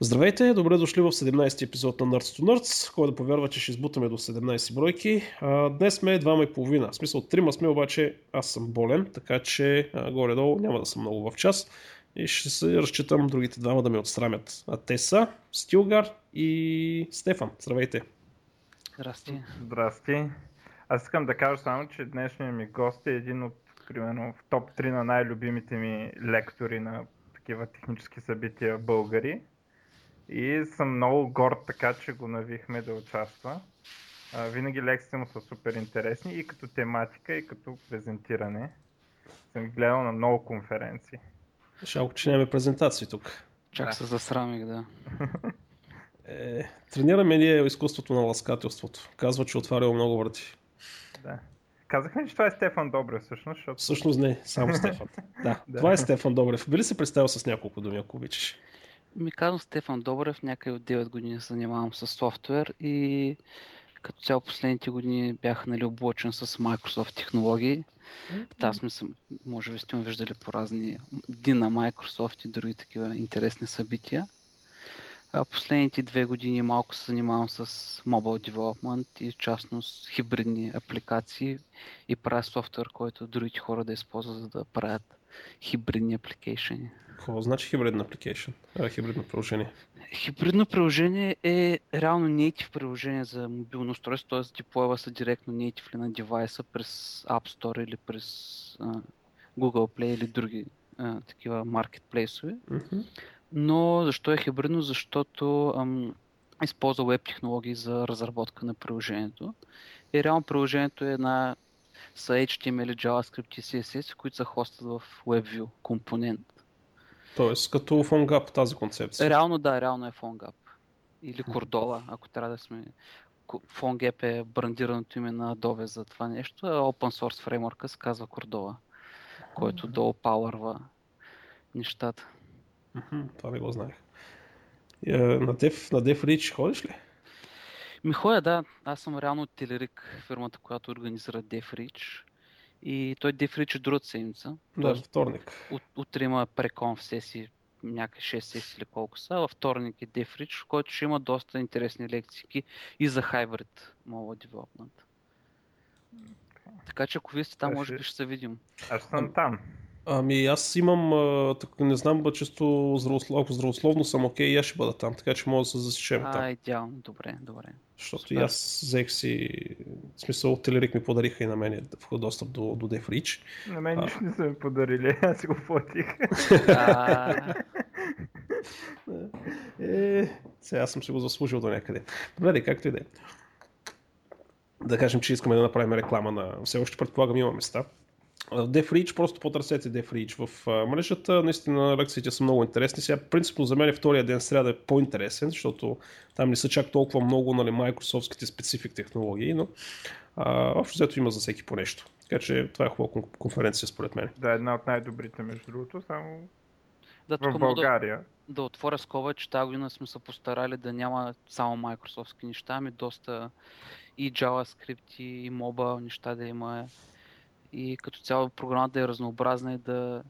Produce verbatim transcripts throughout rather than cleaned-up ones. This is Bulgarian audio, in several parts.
Здравейте, добре дошли в седемнайсети епизод на Nerds to Nerds, който да повярва, че ще избутаме до седемнайсет бройки. А, днес сме двама и половина, в смисъл трима сме, обаче аз съм болен, така че а, горе-долу няма да съм много в час и ще се разчитам другите двама да ме отстрамят. А те са Стилгар и Стефан. Здравейте. Здрасти. Здрасти. Аз искам да кажа само, че днешният ми гост е един от, примерно, в топ три на най-любимите ми лектори на такива технически събития българи. И съм много горд, така че го навихме да участва. А, винаги лекциите му са супер интересни и като тематика, и като презентиране. Съм гледал на много конференции. Шалко, че нямаме презентации тук. Чак да. се засрамих, да. е, тренираме ние изкуството на ласкателството. Казва, че отваря много врати. Да. Казахме, че това е Стефан Добрев всъщност. Защото... Всъщност не, само Стефан. да, да, това е Стефан Добрев. Би ли се представил с няколко думи, ако обичаш? Ми казвам Стефан Добрев, някъде от девет години се занимавам с софтуер и като цяло последните години бях, нали, облъчен с Microsoft технологии. Та сме, може би сте му виждали по разни дни на Microsoft и други такива интересни събития. А последните две години малко се занимавам с Mobile Development и в частност хибридни апликации и правя софтуер, който другите хора да използват, за да правят хибридни апликейшени. Какво значи хибридно application? А, хибридно приложение? Хибридно приложение е реално native приложение за мобилно устройство, т.е. деплойва се директно native ли на девайса през App Store или през а, Google Play или други а, такива маркетплейсове. Mm-hmm. Но защо е хибридно? Защото ам, използва веб технологии за разработка на приложението. И реално приложението е една са ейч ти ем ел, JavaScript и си ес ес, които са хостат в WebView компонент. Тоест като PhoneGap тази концепция. Реално да, реално е PhoneGap. Или Cordova, ако трябва да сме... PhoneGap е брандираното име на Adobe за това нещо, а Open Source фреймворка се казва Cordova, който долу пауърва нещата. Това не го знаех. Е, на DevReach ходиш ли? Ми ходя, да. Аз съм реално от Телерик, фирмата, която организира DevReach. И той DevReach е другата седмица. Да, вторник. От, утре има преконф сесии, някакви шест сесии или колко са. Във вторник е DevReach, в който ще има доста интересни лекции и за hybrid mobile development. Така че ако вие сте там, а може би ще се видим. Аз съм там. Ами аз имам, а, так, не знам, бъде чисто здравослов, ако здравословно съм окей, и аз ще бъда там, така че мога да се засечем а, там. А, идеално, добре, добре. Защото и аз взех си, в смисъл, Телерик ми подариха и на мен достъп до, до DevReach. На мен нищо не са ми подарили, аз си го платих. е, сега съм си го заслужил до някъде. Добре, де, както и да е. Да кажем, че искаме да направим реклама на... Все още предполагам има места. DevReach, просто потърсете DevReach в мрежата, наистина лекциите са много интересни. Сега принципно за мен втория ден сряда е по-интересен, защото там не са чак толкова много, нали, майкрософтските специфик технологии, но а, общо взето има за всеки по нещо. Така че това е хубава конференция според мен. Да, една от най-добрите между другото, само да, в България. Да, да отворя скоба, че тази година сме се постарали да няма само майкрософтски неща, ами доста и JavaScript и mobile неща да има. И като цяло програмата да е разнообразна и да,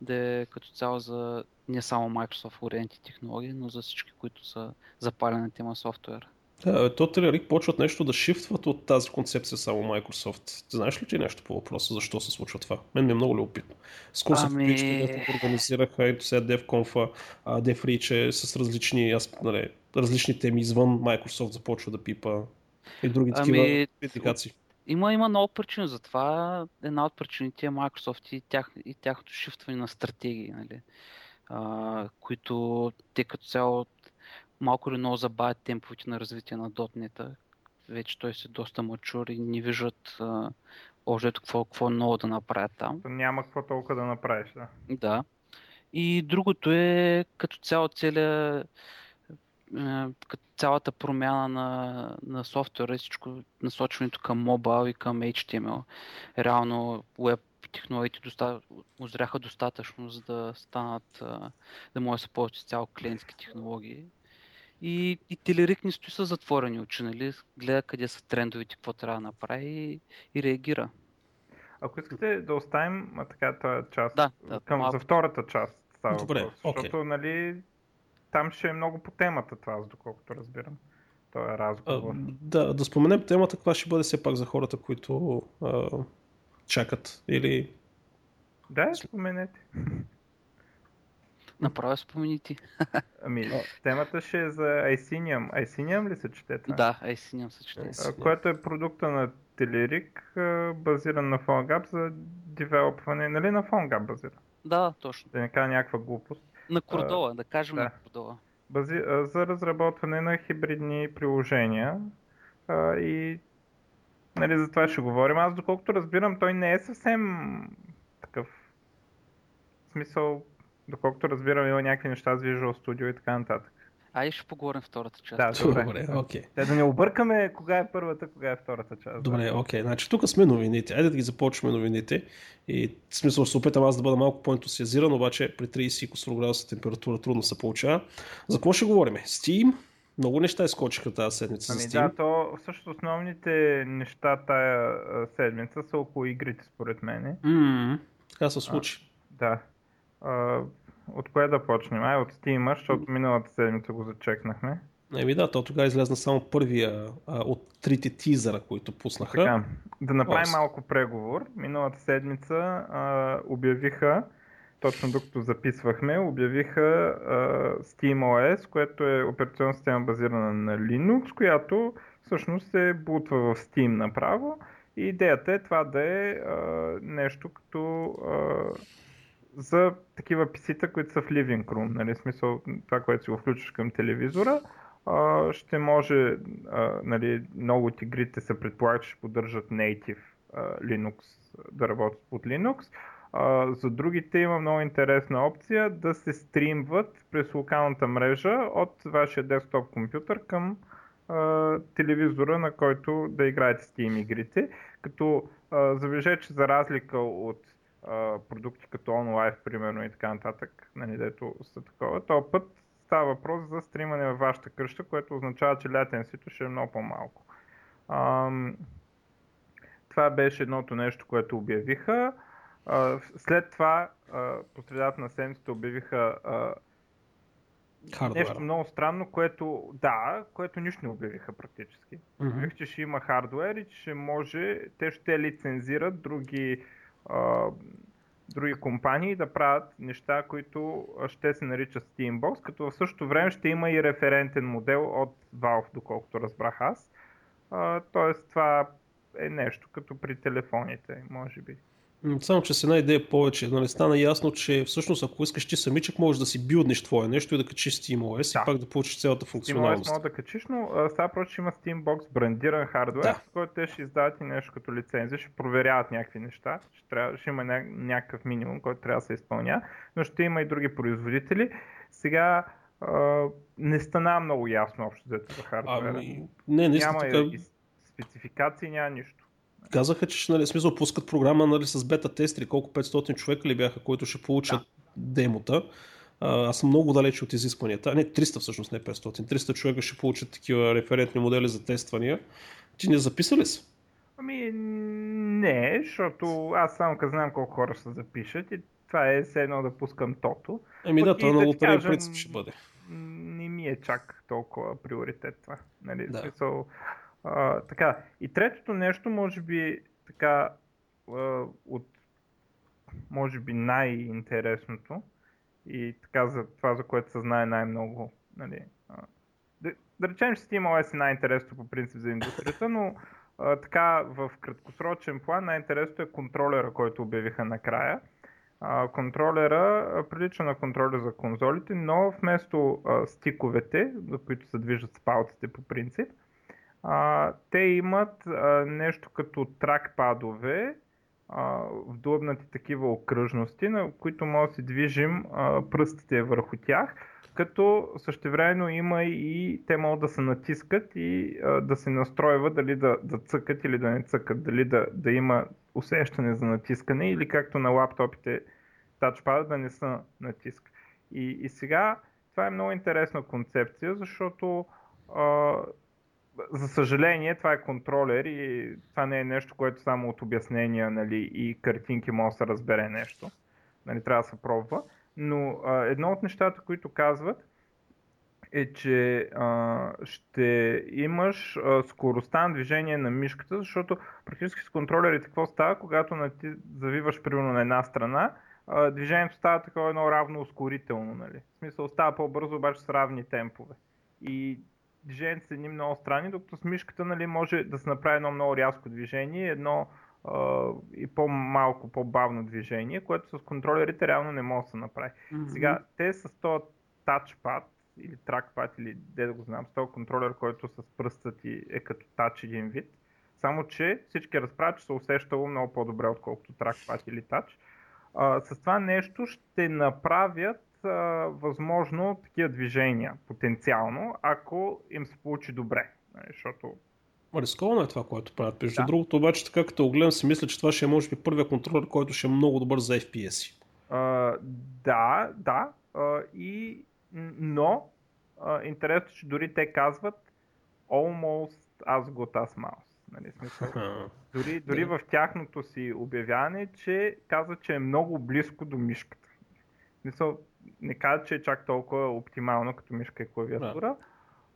да е като цяло за не само Microsoft ориенти технологии, но за всички, които са запалени тема софтуер. Да, то Telerik почват нещо да шифтват от тази концепция само Microsoft. Ти знаеш ли ти нещо по въпроса, защо се случва това? Мен ми е много любопитно. Скоро се ами... организираха и сега DevConf, DevReach с различни, аз, нали, различни теми извън Microsoft започва да пипа и други такива ами... публикации. Има, има много причини за това. Една от причините е Microsoft и, тях, и тяхното шифтване на стратегии, нали? а, които те като цяло малко или много забавят темповете на развитие на .нет. Вече той си доста мачур и не виждат още какво, какво много да направят там. Няма какво толкова да направиш, да. Да. И другото е като цяло целия... като цялата промяна на, на софтуера и всичко насочването към mobile и към ейч ти ем ел. Реално web технологиите доста, озряха достатъчно, за да станат, да може да се ползват цяло клиентски технологии. И, и Телерик не стои са затворени очи, нали? Гледа къде са трендовите, какво трябва да направи и, и реагира. Ако искате да оставим така тази част, да, да, към, за втората част става въпрос, защото, okay. нали... там ще е много по темата това, доколкото разбирам. Това е разговор. А, да, да споменем темата, каква ще бъде все пак за хората, които а, чакат или... Да, споменете. Направо спомените. Ами, темата ще е за Icenium. Icenium ли се чете това? Да, Icenium се чете. Icenium. Което е продукта на Telerik, базиран на PhoneGap за девелопване. Нали на PhoneGap базиран? Да, точно. Да не кажа някаква глупост. На Cordova, да кажем да. На Cordova. Бази... За разработване на хибридни приложения а, и нали, за това ще говорим. Аз доколкото разбирам, той не е съвсем такъв смисъл, доколкото разбирам има някакви неща с Visual Studio и така нататък. Айде ще поговорим втората част. Да, добре. добре okay. Да, да не объркаме кога е първата, кога е втората част. Добре, окей. Да. Okay. Значи тук сме новините. Айде да ги започваме новините. И в смисъл ще опитам аз да бъда малко по-ентусиазиран, обаче при трийсет и осем градуса температура трудно се получава. За какво ще говорим? Steam. Много неща изкочиха тази седмица ами за Steam. Да, то всъщност основните неща тая седмица са около игрите, според мен. Mm-hmm. Така се случи. А, да. А, от кое да почнем? Ай, от Steam, защото миналата седмица го зачекнахме. Еми да, то тогава излезна само първия а, от трите тизъра, които пуснаха. Така, да направим О, малко преговор. Миналата седмица а, обявиха, точно докато записвахме, обявиха а, Steam о ес, което е операционна система базирана на Linux, която всъщност се бутва в Steam направо. И идеята е това да е а, нещо като... А, за такива пи си-та, които са в Living Room, нали, смисъл това, което си го включиш към телевизора, а, ще може, а, нали, много от игрите се предполага, че ще поддържат native а, Linux, да работят под Linux. А, за другите има много интересна опция да се стримват през локалната мрежа от вашия десктоп компютър към а, телевизора, на който да играете Steam игрите, като а, забележете, че за разлика от продукти като OnLive, примерно и така нататък, нали, дето са такова. Този път става въпрос за стримане във вашата къща, което означава, че латенсито ще е много по-малко. Ам... Това беше едното нещо, което обявиха. А, след това, а, посредата на седмицата обявиха а... нещо много странно, което да, което нищо не обявиха практически. Mm-hmm. Обявих, че ще има хардуер и че ще може, те ще лицензират други Uh, други компании да правят неща, които ще се наричат Steambox, като в същото време ще има и референтен модел от Valve, доколкото разбрах аз. Uh, Тоест това е нещо като при телефоните, може би. Само, че с една идея повече, нали, стана ясно, че всъщност ако искаш ти самичък, можеш да си билднеш твое нещо и да качиш SteamOS да. И пак да получиш цялата функционалност. SteamOS може да качиш, но сега проче има Steambox брандиран хардуер, да. Който те ще издават и нещо като лицензия, ще проверяват някакви неща, ще, трябва, ще има ня- някакъв минимум, който трябва да се изпълня, но ще има и други производители. Сега а, не стана много ясно общо за това хардуера. Ами, не, не няма така... и спецификации, няма нищо. Казаха, че нали, смисъл пускат програма нали, с бета-тестри, колко петстотин човека ли бяха, които ще получат да. Демота. А, аз съм много далече от изискванията. А, не, триста всъщност, не петстотин. триста човека ще получат такива референтни модели за тествания. Ти не записали са? Ами не, защото аз само къде знам колко хора ще запишат и това е все едно да пускам тото. Ами да, това на лотерен принцип ще бъде. Не ми е чак толкова приоритет това. Нали, да. Смисъл... А, така, и третото нещо, може би така, а, от може би най-интересното и така за това, за което се знае най-много, нали, а, да, да речем, че SteamOS е най-интересното по принцип за индустрията, но а, така в краткосрочен план най-интересното е контролера, който обявиха накрая. А, контролера а, прилича на контролер за конзолите, но вместо а, стиковете, за които се движат с палците по принцип, Uh, те имат uh, нещо като тракпадове, uh, вдълбнати такива окръжности, на които може да си движим uh, пръстите върху тях, като същевременно има и те могат да се натискат и uh, да се настройват дали да, да цъкат или да не цъкат, дали да, да има усещане за натискане или както на лаптопите тачпада да не се натиска. И, и сега това е много интересна концепция, защото uh, за съжаление, това е контролер и това не е нещо, което само от обяснения нали, и картинки може да се разбере нещо. Нали, трябва да се пробва. Но а, едно от нещата, които казват е, че а, ще имаш а, скоростта на движение на мишката, защото практически с контролерите какво става, когато на ти завиваш примерно на една страна, а, движението става такова едно равно ускорително, нали? В смисъл става по-бързо, обаче с равни темпове. И движението са едни много странни, докато с мишката, нали, може да се направи едно много рязко движение, едно а, и по-малко, по-бавно движение, което с контролерите реално не може да се направи. Mm-hmm. Сега, те с този тачпад, или тракпад, или де да го знам, с този контролер, който с пръста ти е като тач един вид. Само че всички разправят, че се усещало много по-добре, отколкото тракпад или тач. А, с това нещо ще направят а, възможно такива движения, потенциално, ако им се получи добре. Защото... Рисковано е това, което правят. Между да. другото, обаче, така като го гледам, си мисля, че това ще е, може би, първият контролер, който ще е много добър за Еф Пи Ес. А, да, да. А, и... Но, а, интересно, че дори те казват almost as good as mouse. Нали, смисъл. Дори, дори yeah. в тяхното си обявяване, че казват, че е много близко до мишката. Смисъл, не казват, че е чак толкова оптимално като мишка и клавиатура.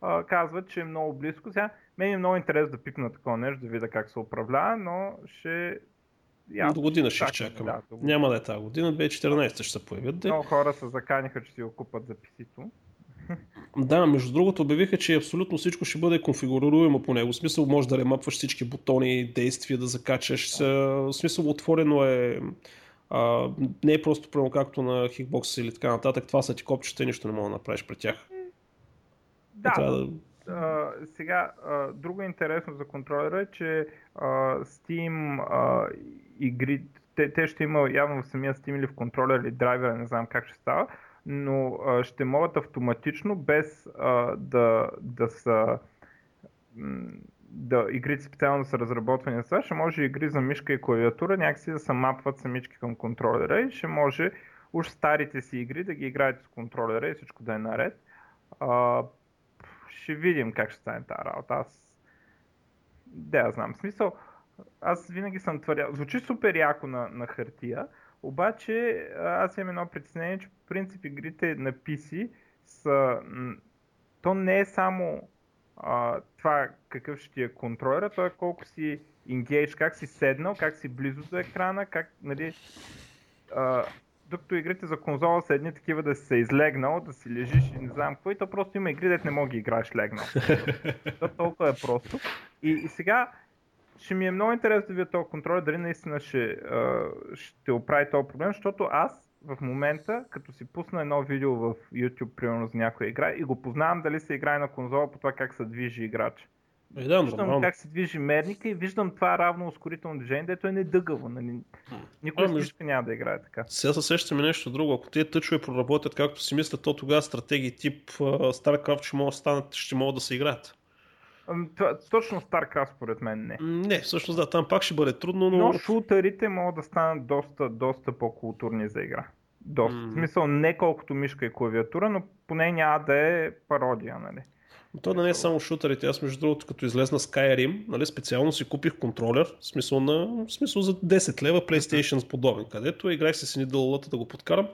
Yeah. Казват, че е много близко. Сега, мен е много интересно да пипна такова нещо, да видя как се управлява, но ще... До година ще так, чакам. Да, до... Няма да е тази година, две хиляди и четиринадесета ще се появят. Де. Много хора се заканиха, че си го купат за пи си-то. Да, между другото обявиха, че абсолютно всичко ще бъде конфигуруемо по него. В смисъл, може да ремапваш всички бутони, действия, да закачаш. Да. В смисъл, отворено е... А, не е просто прямо както на Xbox или така нататък. Това са ти копчета и нищо не мога да направиш при тях. Да. Това... Uh, сега, uh, друго интересно за контролера е, че uh, Steam uh, игри, те, те ще има явно в самия Steam или в контролер или драйвера, не знам как ще става, но uh, ще могат автоматично, без uh, да, да са да, игрите специално са разработвани, сега ще може игри за мишка и клавиатура някакси да се мапват самички към контролера и ще може уж старите си игри да ги играете с контролера и всичко да е наред. Uh, Ще видим как ще стане тази работа. Аз да, я знам. В смисъл, аз винаги съм твърдял. Звучи супер яко на, на хартия, обаче аз имам едно притеснение, че по принцип игрите на пи си са... То не е само а, това какъв ще ти е контролера, то е колко си engage, как си седнал, как си близо до екрана, как, нали... А, докато игрите за конзола са едни такива да си се излегнал, да си лежиш и не знам какво, и то просто има игри, дето не мога да играеш легнал. То толкова е просто. И, и сега ще ми е много интересно да видя този контролер, дали наистина ще, ще оправи този проблем, защото аз в момента, като си пусна едно видео в YouTube, примерно за някоя игра, и го познавам дали се играе на конзола по това как се движи играч. Е, да, виждам да, как се движи мерника и виждам това равно ускорително движение, дето е недъгаво. Нали? Никой с мишка няма да играе така. Сега се сещаме нещо друго. Ако тия тъчове проработят както си мислят, то тогава стратегии тип Starcraft ще могат, станат, ще могат да се играят. Това, точно Starcraft според мен не. Не, всъщност да, там пак ще бъде трудно, но... Но шутерите могат да станат доста, доста по-културни за игра. Доста. Mm. В смисъл не колкото мишка и клавиатура, но поне няма да е пародия, нали? Но то да не е само шутерите. Аз между другото, като излез на Skyrim, нали, специално си купих контролер, в смисъл, на, в смисъл за десет лева PlayStation с подобен, където играх с едни дълълата да го подкарам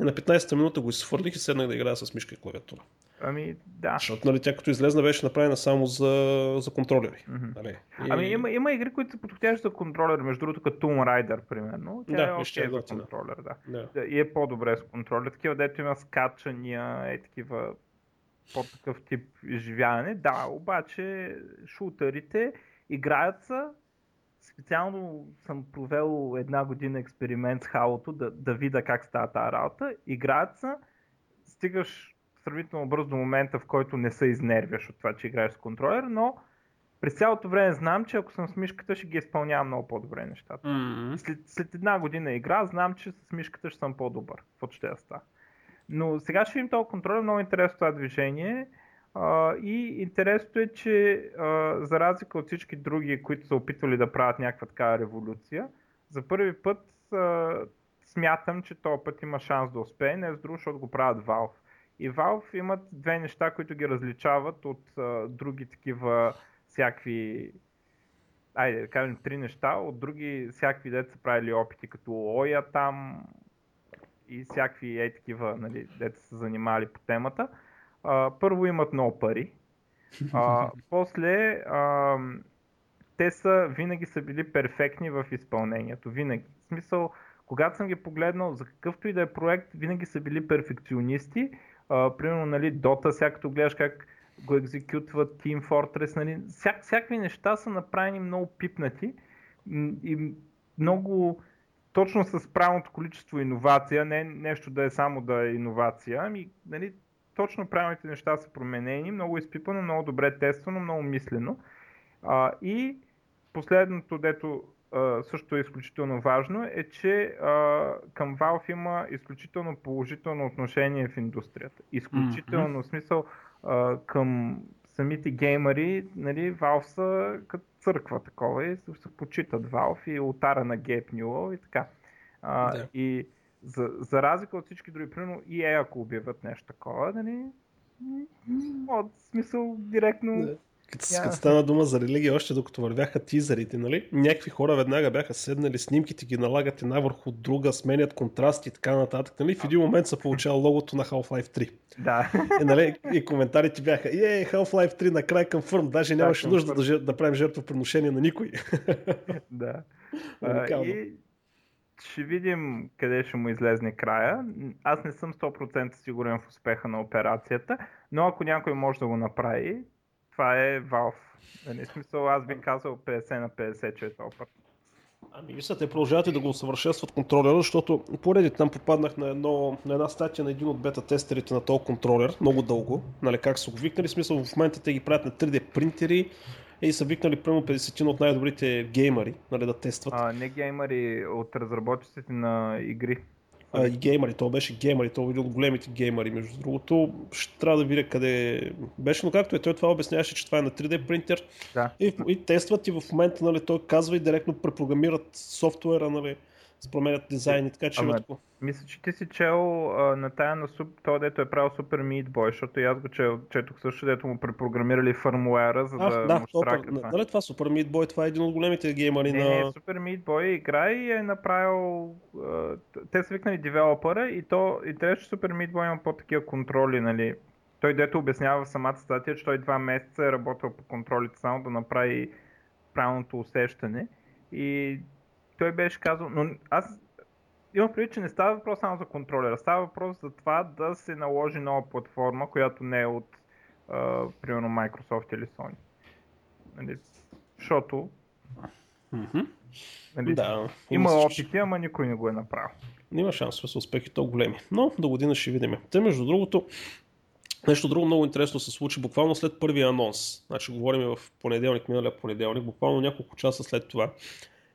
и на петнадесета минута го изсвърлих и седнах да играя с мишка и клавиатура. Ами да. Защото, нали, тя като излезна беше направена само за, за контролери. Mm-hmm. Нали? И... Ами има, има игри, които са подходящи за контролер, между другото като Tomb Raider, примерно. Тя да, е окей за контролер, да. да. да. И е по-добре с контролер. Такива, дето има скачания, е такива... по-такъв тип изживяване. Да, обаче шутърите играят са. Специално съм провел една година експеримент с халото, да, да видя как става тази работа. Играят са, стигаш сравнително бързо до момента, в който не се изнервяш от това, че играеш с контролер, но през цялото време знам, че ако съм с мишката, ще ги изпълнявам много по-добре нещата. Mm-hmm. След, след една година игра, знам, че с мишката ще съм по-добър. Каквото ще да става. Но сега ще видим този контролер, много интересно това движение а, и интересното е, че а, за разлика от всички други, които са опитвали да правят някаква такава революция, за първи път а, смятам, че този път има шанс да успее, не е с друго, защото го правят Valve. И Valve имат две неща, които ги различават от а, други такива всякакви, айде да кажем три неща, от други всякакви дето са правили опити, като Оя там, и всякакви е такива, нали, дето са занимали по темата. а, първо имат много пари, а, после а, те са, винаги са били перфектни в изпълнението, винаги. В смисъл, когато съм ги погледнал за какъвто и да е проект, винаги са били перфекционисти. Uh, примерно, нали, Dota, всякато гледаш как го екзекютват, Team Fortress, нали, вся, всякакви неща са направени много пипнати и много точно с правилното количество иновация, не нещо да е само да е иновация, ами нали, точно правилните неща са променени, много изпипано, много добре тествано, много мислено. Uh, и последното, дето uh, също е изключително важно, е, че uh, към Valve има изключително положително отношение в индустрията. Изключително mm-hmm. смисъл uh, към самите геймъри, нали, Valve са като църква такова и се почитат Valve и ултара на Гейб Нюъл и така. Uh, yeah. И за, за разлика от всички други, примерно и Е, ако обявят нещо такова, нали, от смисъл директно... Yeah. Като yeah. стана дума за религия, още докато вървяха тизерите, нали? Някакви хора веднага бяха седнали, снимките ги налагат една върху друга, сменят контрасти и така нататък. Нали? В един момент се получава логото на Half-Life три. Да. И, нали, и коментарите бяха: е, Half-Life три накрай confirmed, даже нямаше нужда да, да правим жертвоприношение на никой. Да. а, и ще видим къде ще му излезне края. Аз не съм сто процента сигурен в успеха на операцията, но ако някой може да го направи, това е Valve. Нали, смисъл, аз бих казал петдесет на петдесет, че е толкова. Ами вижте, те продължават и да го усъвършенстват контролера, защото по Reddit там попаднах на, едно, на една статия на един от бета-тестерите на този контролер, много дълго, нали, как са го викнали, смисъл в момента те ги правят на три Д принтери и са викнали прямо петдесет от най-добрите геймъри, нали, да тестват. А, не геймъри, от разработчиците на игри. А, и геймъри, то беше геймъри, то е един от големите геймъри, между другото. Ще трябва да видя къде беше, но както е, той това обясняваше, че това е на три Д принтер, да. и, и тестват и в момента, нали, той казва и директно препрограмират софтуера, нали, променят дизайн и така, че има такова. Мисля, че ти си чел а, на тая на суп, това дето е правил Super Meat Boy, защото и аз го чел, четох също, дето му препрограмирали фърмуера, за да, а, да му штракат. Да, нали, това Super Meat Boy, това е един от големите геймъри на... Не, Super Meat Boy игра и е направил... А, те са викнали девелопера и то... И трябва, че Super Meat Boy има по-такива контроли, нали. Той дето обяснява в самата статия, че той два месеца е работил по контролите, само да направи правилното усещане. И... той беше казал, но аз имам предвид, че не става въпрос само за контролера, става въпрос за това да се наложи нова платформа, която не е от а, примерно Microsoft или Sony. Нали, защото mm-hmm. нали, да, има опити, ама никой не го е направил. Няма шансове с успехи толкова големи, но до година ще видим. Те, между другото, нещо друго много интересно се случи буквално след първия анонс. Значи говорим в понеделник, миналия понеделник, буквално няколко часа след това.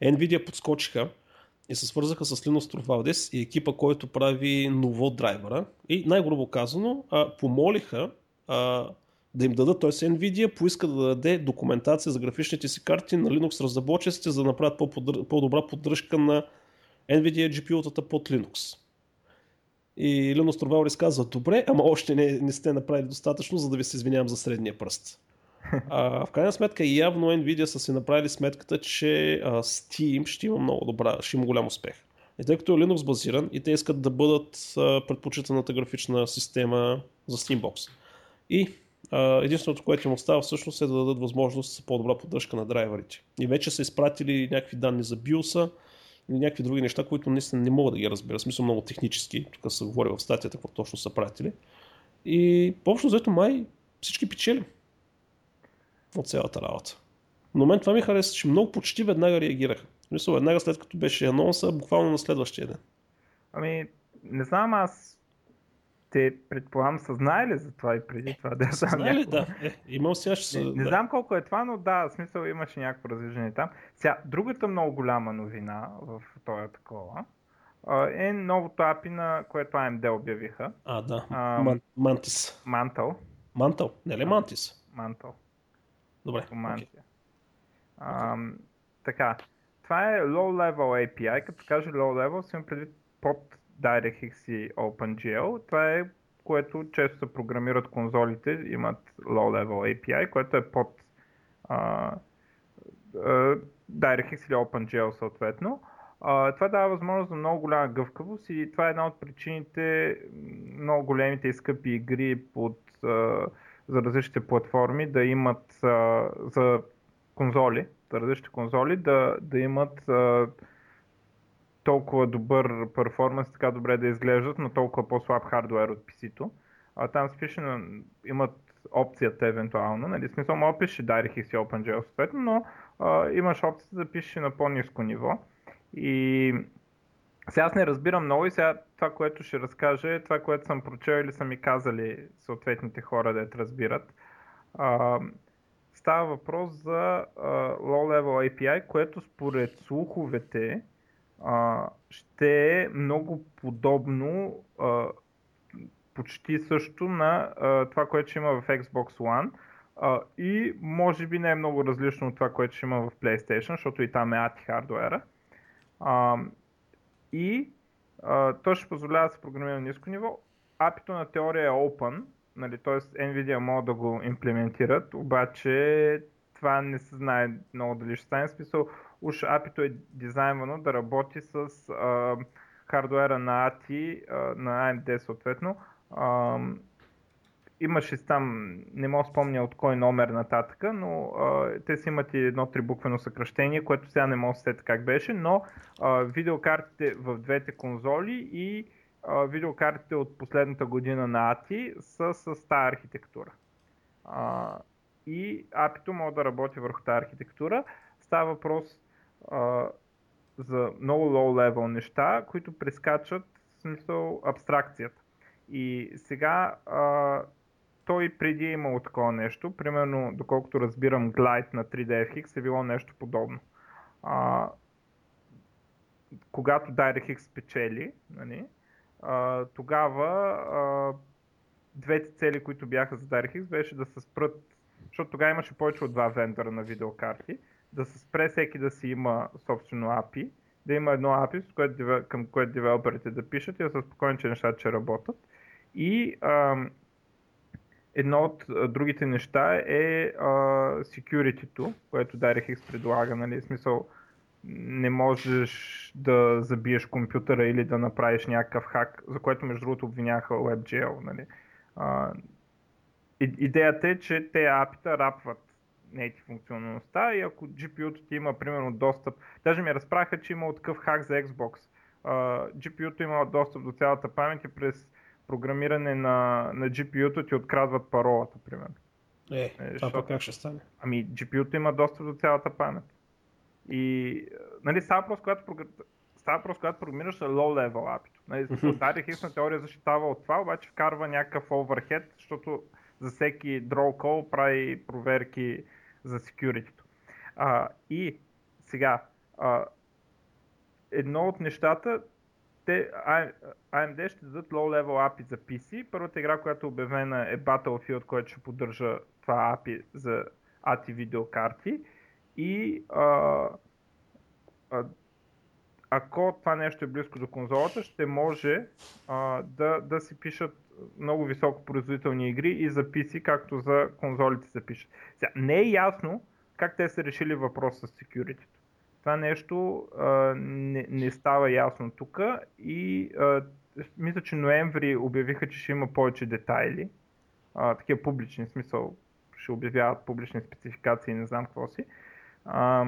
NVIDIA подскочиха и се свързаха с Linus Torvalds и екипа, който прави ново драйвера, и най-грубо казано а, помолиха а, да им дадат, т.е. NVIDIA поиска да даде документация за графичните си карти на Linux разработчиците, за да направят по-добра поддръжка на NVIDIA джи пи ю-тата под Linux. И Linus Torvalds каза: добре, ама още не, не сте направили достатъчно, за да ви се извинявам за средния пръст. А, в крайна сметка явно NVIDIA са си направили сметката, че а, Steam ще има много добра, ще има голям успех. И тъй като е Linux базиран и те искат да бъдат а, предпочитаната графична система за Steambox. И а, единственото, което им остава всъщност е да дадат възможност за по-добра поддръжка на драйверите. И вече са изпратили някакви данни за BIOS-а и някакви други неща, които наистина не мога да ги разбера. В смисъл много технически, тук се говори в статията какво точно са пратили. И по-общо взето май всички печели от цялата работа. В момент това ми хареса, че много почти веднага реагираха. Мисля, веднага след като беше анонса, буквално на следващия ден. Ами, не знам, аз те предполагам, са знаели за това и преди това. Да, са знаели, да. Е, имам сега, ще са... не, не знам колко е това, но да, в смисъл имаше някакво развиждане там. Сега, другата много голяма новина в този такова е новото ей пи ай, на което А М Д обявиха. А, да. А, Мантис. Мантъл. Мантъл? Не ли Мантис? Мантъл. Добре, okay. а, така, това е low-level ей пи ай, като кажа low-level, си имам предвид под DirectX и OpenGL. Това е, което често се програмират конзолите, имат low-level ей пи ай, което е под а, а, DirectX или OpenGL съответно. А, това дава възможност за много голяма гъвкавост и това е една от причините много големите и скъпи игри под за различните платформи да имат за конзоли, за различните конзоли да, да имат толкова добър перформанс, така добре да изглеждат, но толкова по-слаб хардуер от пи си-то. А там спешно имат опцията евентуално, нали, в смисъл мога да пишеш DirectX и OpenGL съответно, но а, имаш опцията да пишеш на по-низко ниво. И сега аз не разбирам много и сега това, което ще разкажа е това, което съм прочел или са ми казали съответните хора да я разбират. А, става въпрос за а, low-level ей пи ай, което според слуховете а, ще е много подобно а, почти също на а, това, което ще има в Xbox One а, и може би не е много различно от това, което ще има в PlayStation, защото и там е ати хардуера. А, и а, то ще позволява да се програмира на ниско ниво. ей пи ай-то на теория е open, нали, т.е. NVIDIA могат да го имплементират, обаче това не се знае много дали ще стане, смисъл. Уж ей пи ай-то е дизайнвано да работи с а, хардуера на ей ти ай, а, на ей ем ди съответно. А, имаше там, не мога да спомня от кой номер нататък, но а, те си имат и едно трибуквено съкръщение, което сега не мога да сета как беше, но а, видеокартите в двете конзоли и а, видеокартите от последната година на ей ти ай са с тази архитектура. А, и ей пи ай-то може да работи върху тази архитектура. Става въпрос а, за много low-level неща, които прескачат в смисъл абстракцията. И сега а, той преди е имало такова нещо, примерно доколкото разбирам Glide на три ди еф екс е било нещо подобно. А, когато DirectX печели, нали, а, тогава а, двете цели, които бяха за DirectX беше да се спрат, защото тогава имаше повече от два вендора на видеокарти, да се спре всеки да си има собствено ей пи ай, да има едно ей пи ай, с което, към което девелоперите да пишат и да са спокойни, че нещата ще работят. И а, едно от а, другите неща е а, security-то, което DirectX предлага, нали, в смисъл не можеш да забиеш компютъра или да направиш някакъв хак, за което между другото обвиняха WebGL. Нали. А, идеята е, че те ей пи ай-та рапват нети функционалността и ако джи пи ю-то ти има примерно достъп, даже ми разправиха, че има такъв хак за Xbox. Uh, джи пи ю-то има достъп до цялата памет и през програмиране на, на джи пи ю-то ти открадват паролата, примерно. Е, е това пък как ще стане? Ами джи пи ю-то има достъп до цялата памет. И, нали, става въпрос, когато, прогр... когато програмираш low-level ей пи ай-то. Нали, DirectX на теория защитава от това, обаче вкарва някакъв overhead, защото за всеки draw call прави проверки за security-то. А, и сега, а, едно от нещата, те, ей ем ди ще дадат low-level ей пи ай за пи си. Първата игра, която е обявена е Battlefield, която ще поддържа това ей пи ай за ей ти ай видеокарти. И а, а, ако това нещо е близко до конзолата, ще може а, да, да си пишат много високопроизводителни игри и за пи си, както за конзолите се пишат. Сега, не е ясно как те са решили въпрос с security. Това нещо а, не, не става ясно тук и а, мисля, че ноември обявиха, че ще има повече детайли. А, такива публични, в смисъл ще обявяват публични спецификации, не знам какво си. А,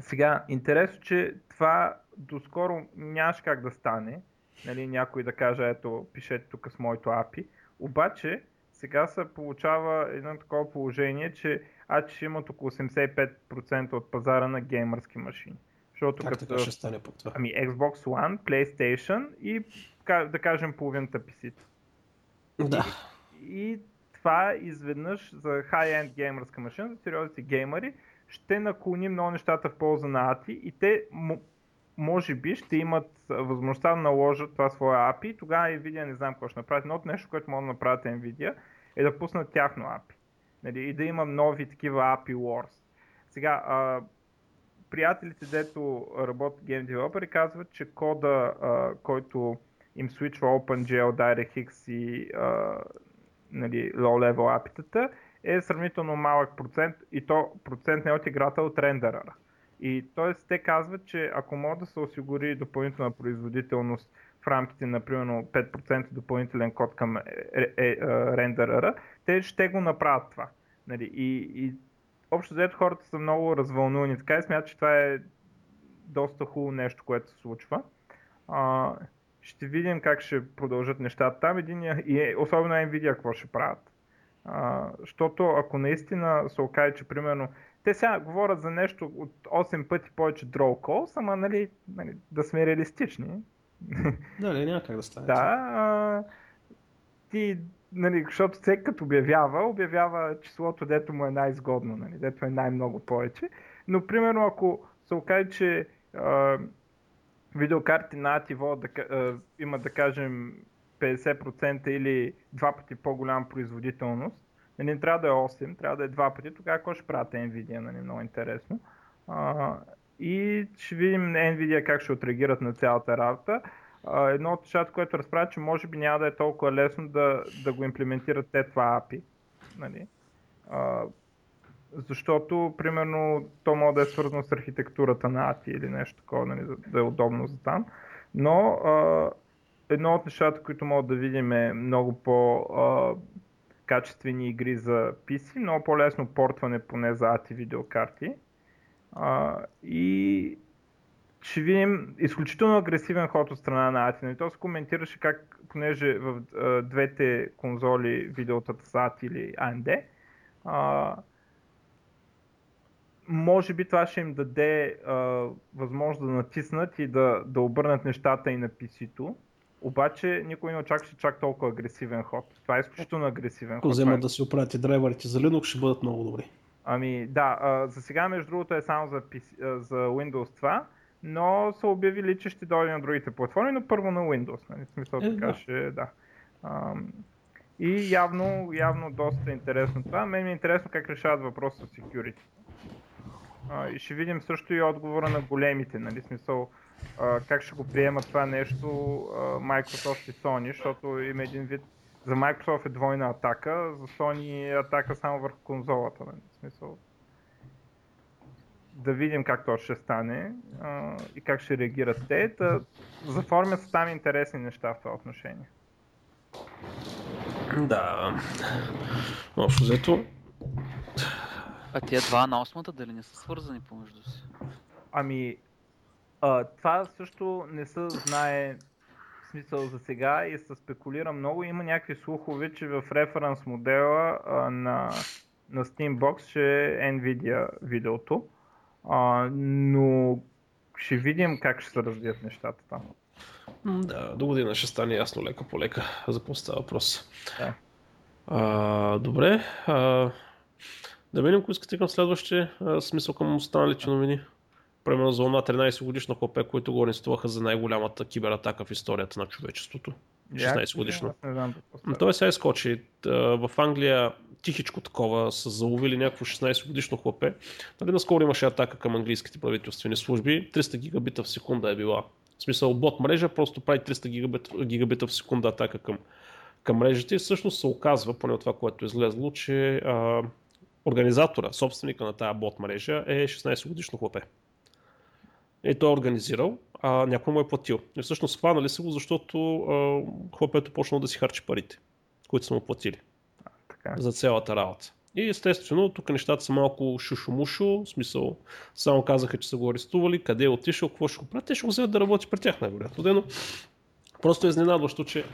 сега, интересно, че това доскоро нямаш как да стане. Нали, някой да каже, ето, пишете тук с моето ей пи ай. Обаче, сега се получава едно такова положение, че ей ти ай ще имат около осемдесет и пет процента от пазара на геймърски машини. Защото как като... така ще стане по това? Ами Xbox One, PlayStation и, да кажем, половината пи си-та. Да. И, и това изведнъж за high-end геймърска машина, за сериозните геймъри, ще наклони много нещата в полза на ей ти ай и те... може би ще имат възможността да наложат това своя ей пи ай. Тогава NVIDIA не знам какво ще направят, но нещо, което могат да направят NVIDIA е да пуснат тяхно ей пи ай. Нали, и да има нови такива ей пи ай Wars. Сега, а, приятелите, дето работят Game Developer, казват, че кода, а, който им свичва OpenGL, DirectX и а, нали, low-level ей пи ай-тата е сравнително малък процент и то процент не от играта, от рендеръра. И т.е. те казват, че ако може да се осигури допълнителна производителност в рамките на примерно пет процента допълнителен код към рендеръра, те ще го направят това. Нали, и, и общо взето хората са много развълнувани така и смятат, че това е доста хубаво нещо, което се случва. А, ще видим как ще продължат нещата там, един, и особено NVIDIA какво ще правят. А, защото ако наистина се окаже, че примерно те сега говорят за нещо от осем пъти повече draw calls, ама нали, нали, да сме реалистични. Да, не, няма как да стане. Да, а, ти, нали, защото всеки като обявява, обявява числото, дето му е най-изгодно, нали, дето е най-много повече. Но примерно ако се окаже, че а, видеокарти на АТИВО да, а, има да кажем петдесет процента или два пъти по-голяма производителност, нали, не трябва да е осем, трябва да е два пъти, тогава какво ще правят NVIDIA, нали, много интересно. А, и ще видим NVIDIA как ще отреагират на цялата работа. А, едно от нещата, което разправя, че може би няма да е толкова лесно да, да го имплементират те това ей пи ай. Нали? А, защото, примерно, то може да е свързано с архитектурата на ей пи ай или нещо такова, нали, за, да е удобно за там. Но а, едно от нещата, които може да видим е много по... А, качествени игри за пи си, много по-лесно портване поне за ей ти видеокарти. А, и ще видим изключително агресивен ход от страна на ей ти. И то се коментираше как, понеже в а, двете конзоли видеотата са ей ти или ей ем ди, а, може би това ще им даде а, възможност да натиснат и да, да обърнат нещата и на пи си-то. Обаче никой не очакваше чак толкова агресивен ход. Това е изключително агресивен ход. Ако вземат да си оправят и драйверите за Linux, ще бъдат много добри. Ами да, а, за сега между другото е само за, пи си, за Windows това, но са обявили, че ще дойде на другите платформи, но първо на Windows. Нали? В смисъл е, така да. Ще да. А, и явно, явно доста интересно това. Мен ми е интересно как решават въпроса с security. А, и ще видим също и отговора на големите, нали, смисъл Uh, как ще го приемат това нещо uh, Microsoft и Sony, защото има един вид, за Microsoft е двойна атака, за Sony е атака само върху конзолата, нали? В смисъл. Да видим как то ще стане uh, и как ще реагират те, да заформят са там интересни неща в това отношение. Да, общо взето. А тия два на осмата дали не са свързани помежду си? Ами Uh, това също не се знае смисъл за сега и се спекулира много. Има някакви слухове, че в референс модела uh, на, на Steambox ще е NVIDIA видеото, uh, но ще видим как ще се развият нещата там. Да, до година ще стане ясно лека по лека за какво става въпрос. Да. Uh, добре, uh, да видим ако искате към следващия uh, смисъл към останалите новини. Примерно за една тринайсет годишна хлопе, които го арестуваха за най-голямата кибератака в историята на човечеството. шестнайсет годишна. Той сега изкочи. В Англия тихичко такова са заловили някакво шестнайсет годишно хлопе. Нали, наскоро имаше атака към английските правителствени служби. триста гигабита в секунда е била. В смисъл бот мрежа просто прави триста гигабита в секунда атака към, към мрежите. И всъщност се оказва, поне от това, което е излезло, че а, организатора, собственика на тая бот мрежа е шестнайсет годишно хлопе. И той е организирал, а някой му е платил. И всъщност хванали са го, защото а, хлопето почнал да си харчи парите, които са му платили а, така. За цялата работа. И естествено, тук нещата са малко шушумушо, в смисъл, само казаха, че са го арестували, къде е отишъл, какво ще го правят, те ще го вземат да работи при тях най-вероятно. Но просто е изненадващо, че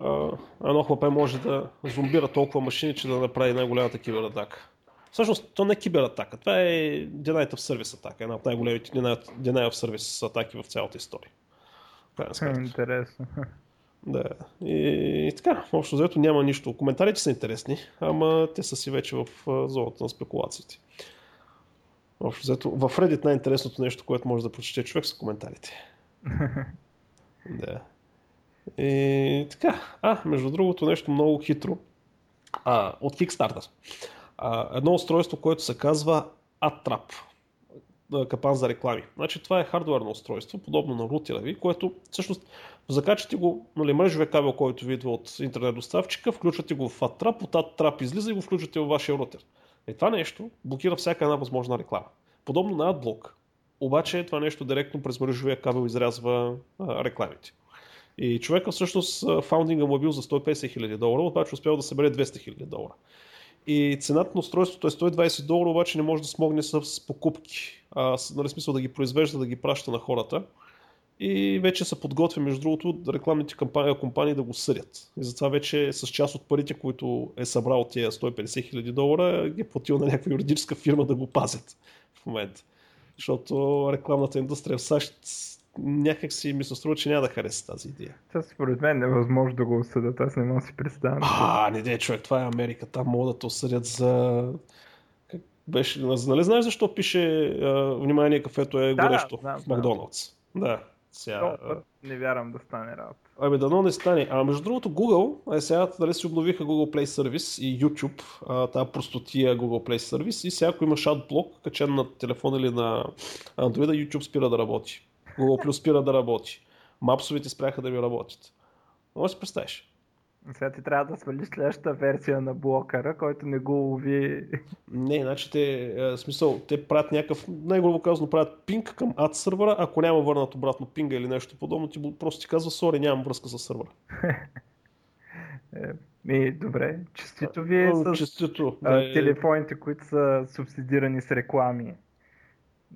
а, едно хлопе може да зомбира толкова машини, че да направи най-голямата кибератака. Всъщност, то не е кибератака, това е Denial of Service атака, една от най-големите Denial of Service атаки в цялата история. Интересно. Да, и, и така, общо взето няма нищо. Коментарите са интересни, ама те са си вече в зоната на спекулациите. Общо взето, в Reddit най-интересното нещо, което може да прочете човек са коментарите. Да. И така, а, между другото нещо много хитро а, от Kickstarter. Uh, едно устройство, което се казва AdTrap, капан за реклами. Значи това е хардуерно устройство, подобно на рутера ви, което всъщност закачате го, нали, мрежовия кабел, който ви идва от интернет доставчика, включвате го в AdTrap, от AdTrap излиза и го включвате във вашия рутер. И това нещо блокира всяка една възможна реклама. Подобно на AdBlock, обаче това нещо директно през мрежовия кабел изрязва а, рекламите. И човека всъщност фаундинга му е бил за сто и петдесет хиляди долара, обаче успял да събере двеста хиляди долара. И цената на устройството е сто и двадесет долара, обаче не може да смогне с покупки. А, нали, смисъл да ги произвежда, да ги праща на хората. И вече се подготвя, между другото, рекламните кампании, компании да го съдят. И затова вече с част от парите, които е събрал тия сто и петдесет хиляди долара, ги е платил на някаква юридическа фирма да го пазят в момента. Защото рекламната индустрия в САЩ някак си ми се струва, че няма да хареса тази идея. Това според мен е възможно да го осъдят, аз не мога да си представям. А, не дей човек, това е Америка, там могат да те осъдят за... Как беше... Нали знаеш защо пише внимание, кафето е да, горещо да, в Макдоналдс? Да. да. Сега... Не вярвам да стане работа. Ами дано не стане. А между другото Google, е сега дали си обновиха Google Play сервис и YouTube, тази простотия Google Play сервис и сега ако имаш адблок, качен на телефон или на Android, YouTube спира да работи. Google Plus спира да работи. Мапсовите спряха да ви работят. Може да си представиш? Сега ти трябва да свалиш следващата версия на блокъра, който не го лови. Не, значи те, в смисъл, те правят някакъв, най-грубо казано, правят пинг към ад сървъра, ако няма върнат обратно пинга или нещо подобно, ти просто ти казва, сори, нямам връзка с сървъра. Ми, добре, честито ви е с честито, да, телефоните, които са субсидирани с реклами.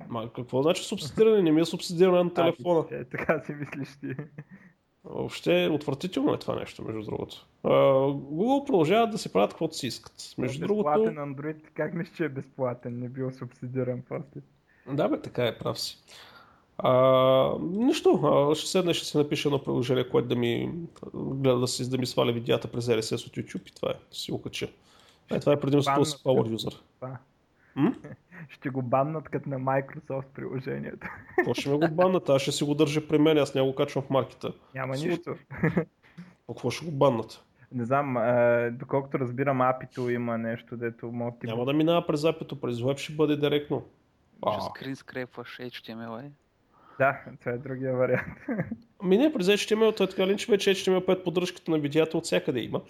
Ма, какво значи субсидиране? Не ми е субсидиране на телефона. А, е, така си мислиш ти. Въобще отвратително е това нещо, между другото. Uh, Google продължават да си правят каквото си искат. Между безплатен другото... Android, как мисля, че е безплатен, не бил субсидиран после. Да бе, така е, прав си. Uh, нищо, uh, ще седна и ще си напиша едно приложение, което да ми гледа да, си, да ми сваля видеята през ар ес ес от YouTube и това е, си го кача. Е, това е предимството с Power User. М? Ще го баннат като на Microsoft приложението. То ще ме го баннат, аз ще си го държа при мен, аз не го качвам в маркета. Няма Слух... нищо. Какво ще го баннат? Не знам, е, доколкото разбирам, апито има нещо, дето мога ти... Няма да минава през апито, през веб ще бъде директно. Ще скрин скрепваш ейч ти ем ел, е? Да, това е другия вариант. Ами не, през ейч ти ем ел, това е така линче, вече ейч ти ем ел пет поддръжката на видеята от всякъде има.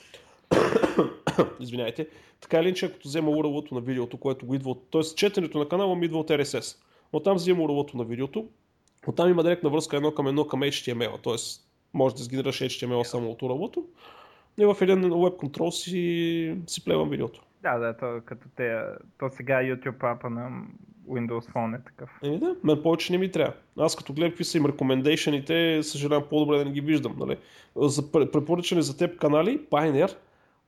Извинявайте, така или иначе, като взема уравото на видеото, което го идва от... Тоест, четенето на канала ми идва от ар ес ес. Оттам взема уравото на видеото, оттам има директна връзка едно към едно към ейч ти ем ел, т.е. може да сгенерираш ейч ти ем ел само от уравото. И в един web контрол си, си плевам видеото. Да, да, то, като те, то сега YouTube апа на Windows Phone е такъв. Еми да, мен повече не ми трябва. Аз като гледам какви са им рекомендейшените, съжалявам по-добре да не ги виждам. Нали? За препоръчани за теб канали, Pioneer,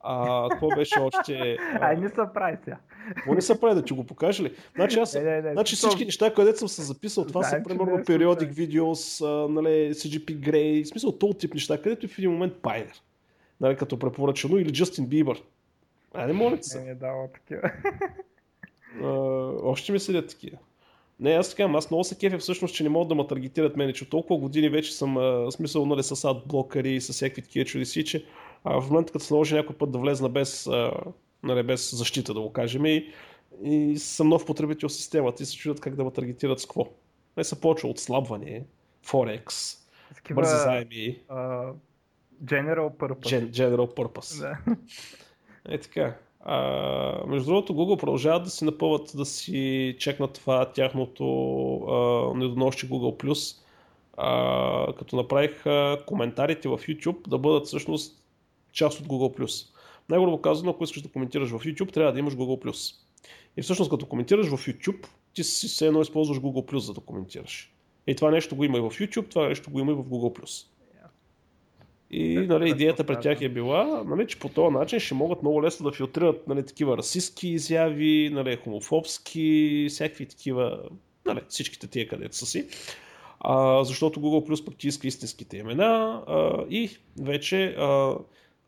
а какво беше още... Ай, не са прави сега. Какво не са прави, да ти го покажа ли? Значи, аз, не, не, не, значи всички то... неща, където съм се записал, това Знаем, са примерно периодик видеос, нали, си джи пи Grey, в смисъл този тип неща, където и в един момент Pioneer, нали, като препоръчено, или Justin Bieber. А не моля се. Не ми е дало такива. А, още ми седят такива. Не, аз така, аз много се кефя всъщност, че не могат да ме таргетират мене, че толкова години вече съм а, смисъл, нали, с адблокъри и с всякакви такива чудеси, че а, в момента като се наложи някой път да влезна без, а, нали, без защита, да го кажем, и, и съм нов потребител в системата и се чудят как да ме таргетират с какво. Не се почва отслабване, Forex, такива, бързи заеми. Uh, general Purpose. Gen, general Purpose. Да. Е така. А, между другото, Google продължават да си напъват, да си чекнат това тяхното недоносче Google+. А, като направих а, коментарите в YouTube да бъдат всъщност част от Google+. Най-грубо казано, ако искаш да коментираш в YouTube, трябва да имаш Google+. И всъщност като коментираш в YouTube, ти си все едно използваш Google+, за да коментираш. И това нещо го има и в YouTube, това нещо го има и в Google+. И нали, идеята пред тях е била, нали, че по този начин ще могат много лесно да филтрират, нали, такива расистски изяви, нали, хомофобски, всякакви такива, нали, всичките тия където са си. А, защото Google Plus пък ти иска истинските имена а, и вече а,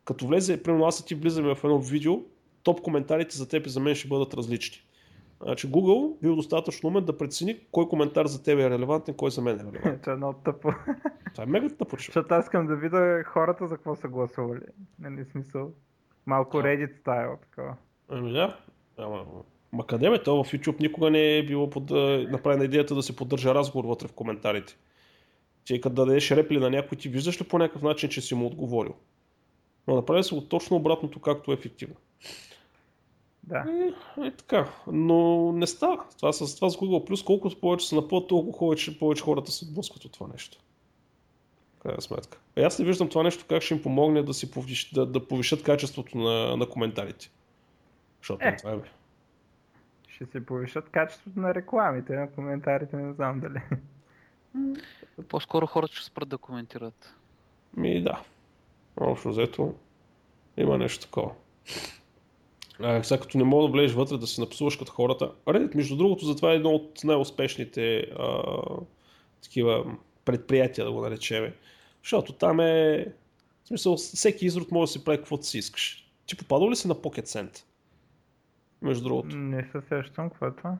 като влезе, примерно аз и ти влизаме в едно видео, топ коментарите за теб и за мен ще бъдат различни. Значи Google бил достатъчно умен да прецени кой коментар за тебе е релевантен, кой за мен е релевантен. Това е много тъпо. Това е мега тъпо. Защото аз искам да видя хората за какво са гласували. Не, не е смисъл. Малко Reddit стайл такова. Ами да. Ама, ма къде бе? Това в YouTube никога не е било под... направена идеята да се поддържа разговор вътре в коментарите. Че като да дадеш репли на някой, ти виждаш ли по някакъв начин, че си му отговорил? Но направи се от точно обратното, както е ефективно. Да. Е, е така, но не става. Това с, това с Google+, колкото повече се напълват, толкова повече, повече хората се отблъскват от това нещо. крайна сметка. Аз не виждам това нещо как ще им помогне да, си повиш, да, да повишат качеството на, на коментарите. Защото е. това е бе. Ще се повишат качеството на рекламите, на коментарите, не знам дали. По-скоро хората ще спрат да коментират. Ми да. Общо взето има нещо такова. А, сега като не мога да влезеш вътре да се напсуваш като хората. Reddit, между другото, затова е едно от най-успешните а, такива предприятия, да го наречем. Защото там е... В смисъл, всеки изрод може да си прави каквото си искаш. Ти попадал ли си на Pocket Send? Между другото. Не се сещам, какво е това?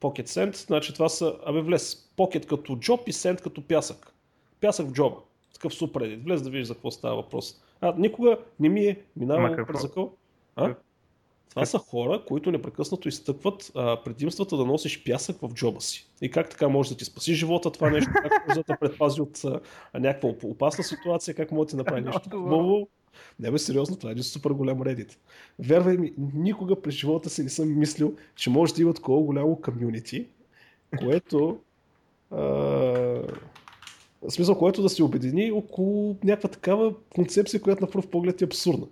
Pocket Send, значи това са... Абе влез, Pocket като джоб и Send като пясък. Пясък в джоба. Такъв субредит. Влез да видиш за какво става въпрос. А никога не ми е минавало пръзъкъл. А? Това са хора, които непрекъснато изтъкват а, предимствата да носиш пясък в джоба си. И как така може да ти спаси живота това нещо, как може да предпази от а, някаква опасна ситуация, как може да ти направи нещо ново. Не бе, сериозно, това е един супер голям Reddit. Вярвай ми, никога през живота си не съм мислил, че може да има такова голямо комюнити, което а, в смисъл, което да се обедини около някаква такава концепция, която на пръв поглед е абсурдна.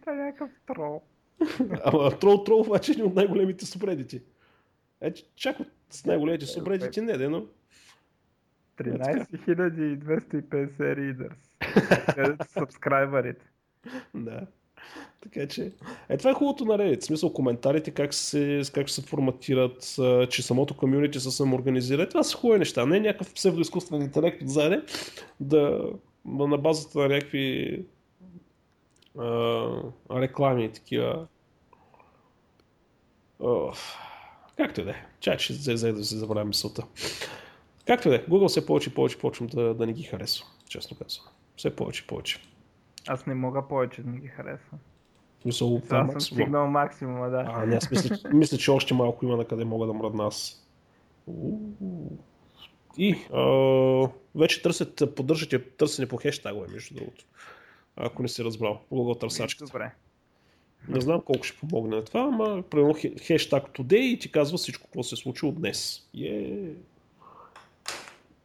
Това е някакъв трол. Ама трол-трол обаче е един от най-големите субредити. Е, чак от най-големите субредити не е, но... тринайсет хиляди двеста и петдесет readers. Субскрайбърите. Да. Така че... Е, това е хубавото на Reddit. В смисъл, коментарите, как се, как се форматират, че самото комьюнити се самоорганизира. Това са хубави неща. Не е някакъв псевдоизкуствен интелект отзаде да, на базата на някакви... Uh, реклами и такива. Uh, както и да е. Чай, че взе да се забравя мисълта. Както и да е. Google все повече и повече почвам да, да не ги харесвам. Честно казвам. Все повече и повече. Аз не мога повече да не ги харесвам. Мисъл, това максимум. Аз съм стигнал максимума, да. А, не, аз мисля, мисля, че още малко има на къде мога да мръдна аз. И uh, вече търсят, поддържат търсене по хештагове, между другото. Ако не си разбрал, Google търсачката. Добре. Не знам колко ще помогне на това, ама примерно хештаг today и ти казва всичко, какво се е случило днес. Yeah.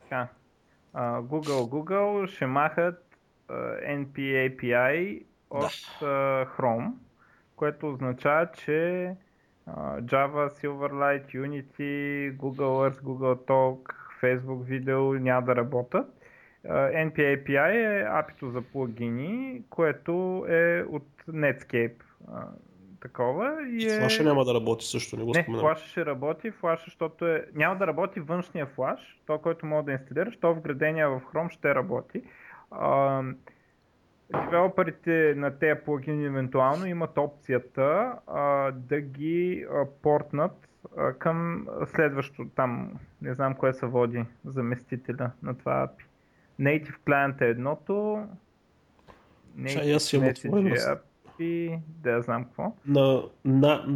Така. Uh, Google, Google ще махат uh, Ен Пи Ей Пи Ай от да. uh, Chrome, което означава, че uh, Java, Silverlight, Unity, Google Earth, Google Talk, Facebook видео няма да работят. Ен Пи Ей Пи Ай е апито за плагини, което е от Netscape а, такова. И е... Флаша няма да работи също, не го споменам. Не, флаша ще работи, флаша, защото е... няма да работи външния флаш, то, който мога да инсталираш, то вградения в Chrome ще работи. А, девелоперите на тези плагини евентуално имат опцията а, да ги а, портнат а, към следващото там, не знам кое се води заместителя на това апи. Native Client е едното, Native Message ей пи ай, да знам какво. На, на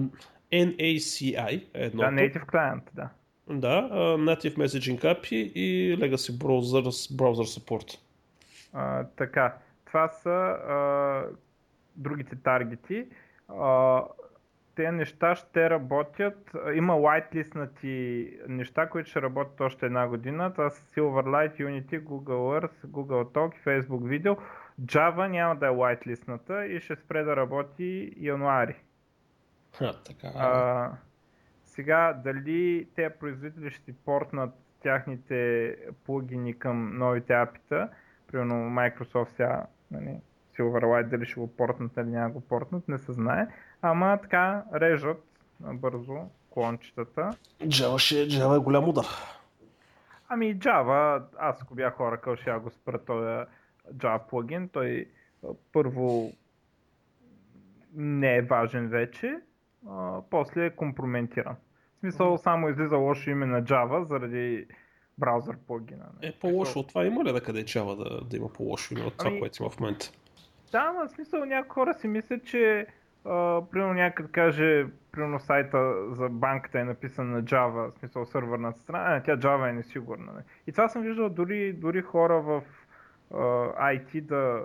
Ен Ей Си Ай е едното. Да, Native Client, да. Да, uh, Native Messaging ей пи ай и Legacy Browser, browser Support. Uh, така, това са uh, другите таргети. Uh, те неща ще работят, има whitelistнати неща, които ще работят още една година. Това са Silverlight, Unity, Google Earth, Google Talk, Facebook Video. Java няма да е whitelistната и ще спре да работи януари. А, така. А, сега, дали те производители ще портнат тяхните плагини към новите апита, примерно Microsoft сега, нали, Silverlight, дали ще го портнат или няма го портнат, не се знае. Ама така режат бързо клончетата. Java ще е, Java е голям удар. Ами Java, аз ако бях Oracle, ще я го спра този Java плагин. Той първо не е важен вече, а, после е компроментиран. В смисъл само излиза лошо име на Java заради браузър плагина. Не? Е по-лошо от това има ли да къде Java да, да има по-лошо име от това, ами, което има в момента? Да, но в смисъл някои хора си мислят, че Uh, примерно някъде каже, примерно сайта за банката е написан на Java, в смисъл сървърната страна, а тя Java е несигурна. Не? И това съм виждал дори, дори хора в uh, ай ти да,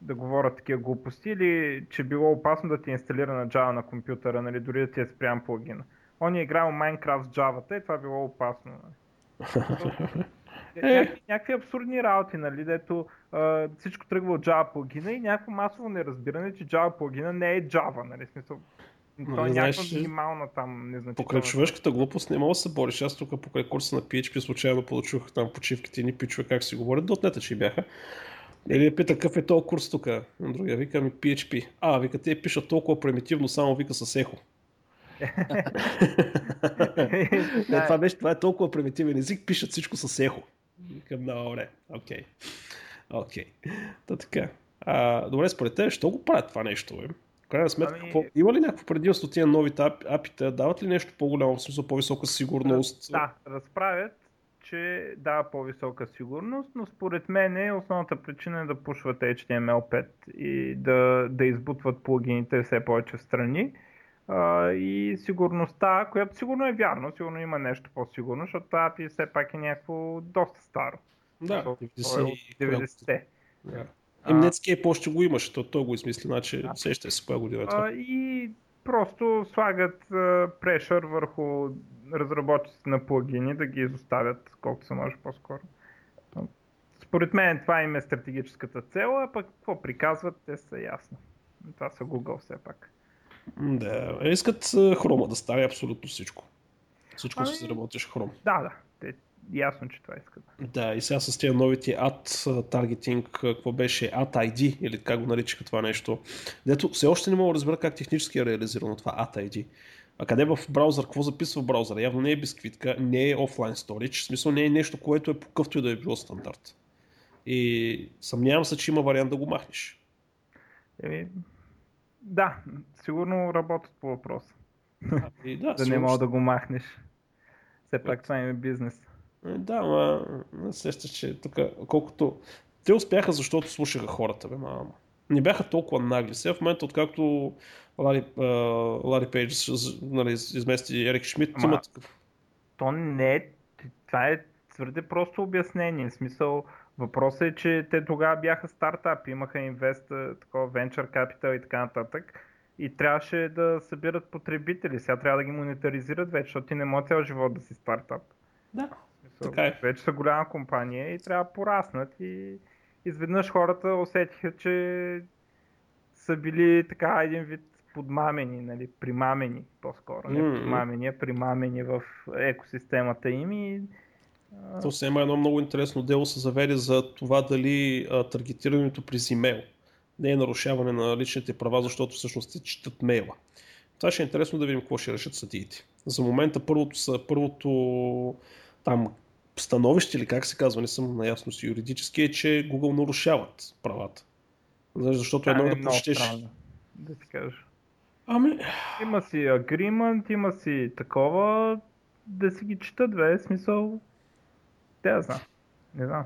да говорят такива глупости или че било опасно да ти инсталира на Java на компютъра, нали, дори да ти е спрям плагина. Он е играл Minecraft с Java-та и това било опасно. Нали. някакви, някакви абсурдни работи, нали, дето а, всичко тръгва от Java плагина и някакво масово неразбиране, че Java плагина не е Java, нали, смисъл. Той е някаква минимална там незначителна. Покрай човешката глупост не мога да се бориш. Аз тук покрай курса на пи ейч пи случайно получих там почивките и ни пичува как си говорят, да отнета, че бяха. Или пита какъв е този курс тук, на другия вика ми пи ейч пи. А, вика, те пишат толкова примитивно, само вика с ехо. Не, това, беше, това е толкова примитивен език, пишат всичко с ехо. Викам, добре, окей. Окей. Та така. А, добре, според те, що го правят това нещо, бе? Крайна сметка, ами... какво... има ли някакво предимство тия новите апите? Дават ли нещо по-голямо, в смисъл по-висока сигурност? Да, разправят, че дава по-висока сигурност, но според мен основната причина е да пушват ейч ти ем ел пет и да, да избутват плагините все повече в страни. А, и сигурността, която сигурно е вярно, сигурно има нещо по-сигурно, защото ей пи ай все пак е някакво доста старо. Да, от деветдесетте. Да. Емнецкия по-ще го имаш, защото той го измисли, значи да. Сеща си пак година това. И просто слагат прешър върху разработчиците на плагини да ги изоставят колкото се може по-скоро. Според мен това им е стратегическата цел, а пък какво приказват, те са ясно. Това са Google все пак. Да, искат Chrome да стане абсолютно всичко. Всичко ами... се заработиш Chrome. Да, да. Ясно, че това искат. Да, и сега с тези новите ад-таргетинг, какво беше ад ай ди, или как го наричаха това нещо. Дето все още не мога да разбера как технически е реализирано това ад ай ди. А къде в браузър, какво записва в браузъра? Явно не е бисквитка, не е офлайн сторидж, в смисъл не е нещо, което е по къвто и да е било стандарт. И съмнявам се, че има вариант да го махнеш. Еми, да, сигурно работят по въпроса. И, да, да не мога да го махнеш. Все пак това им е бизнес. Да, ма, сеща, че тук, колкото... Те успяха, защото слушаха хората, бе, мама. Не бяха толкова нагли. Сега в момента, откакто Лари, Лари Пейдж, нали, измести Ерик Шмидт, ама, има такъв... То не е... Това е твърде просто обяснение. В смисъл, въпросът е, че те тогава бяха стартапи, имаха инвест, такова, venture capital и така нататък. И трябваше да събират потребители. Сега трябва да ги монетаризират вече, защото ти не може цял живот да си стартап. Да. Така е. Вече са голяма компания и трябва да пораснат и изведнъж хората усетиха, че са били така един вид подмамени, нали, примамени по-скоро, не подмамени, а примамени в екосистемата им и... То се има едно много интересно дело се заведе за това дали а, таргетирането през имейл не е нарушаване на личните права, защото всъщност те четат мейла. Това ще е интересно да видим какво ще решат съдиите. За момента първото са първото... Там становище или как се казва, не съм наясно си юридически, е, че Google нарушават правата. Защото едно да прочетеш... Да ти кажеш. Ами... Има си agreement, има си такова, да си ги четат, бе, смисъл... Те да знам, не знам.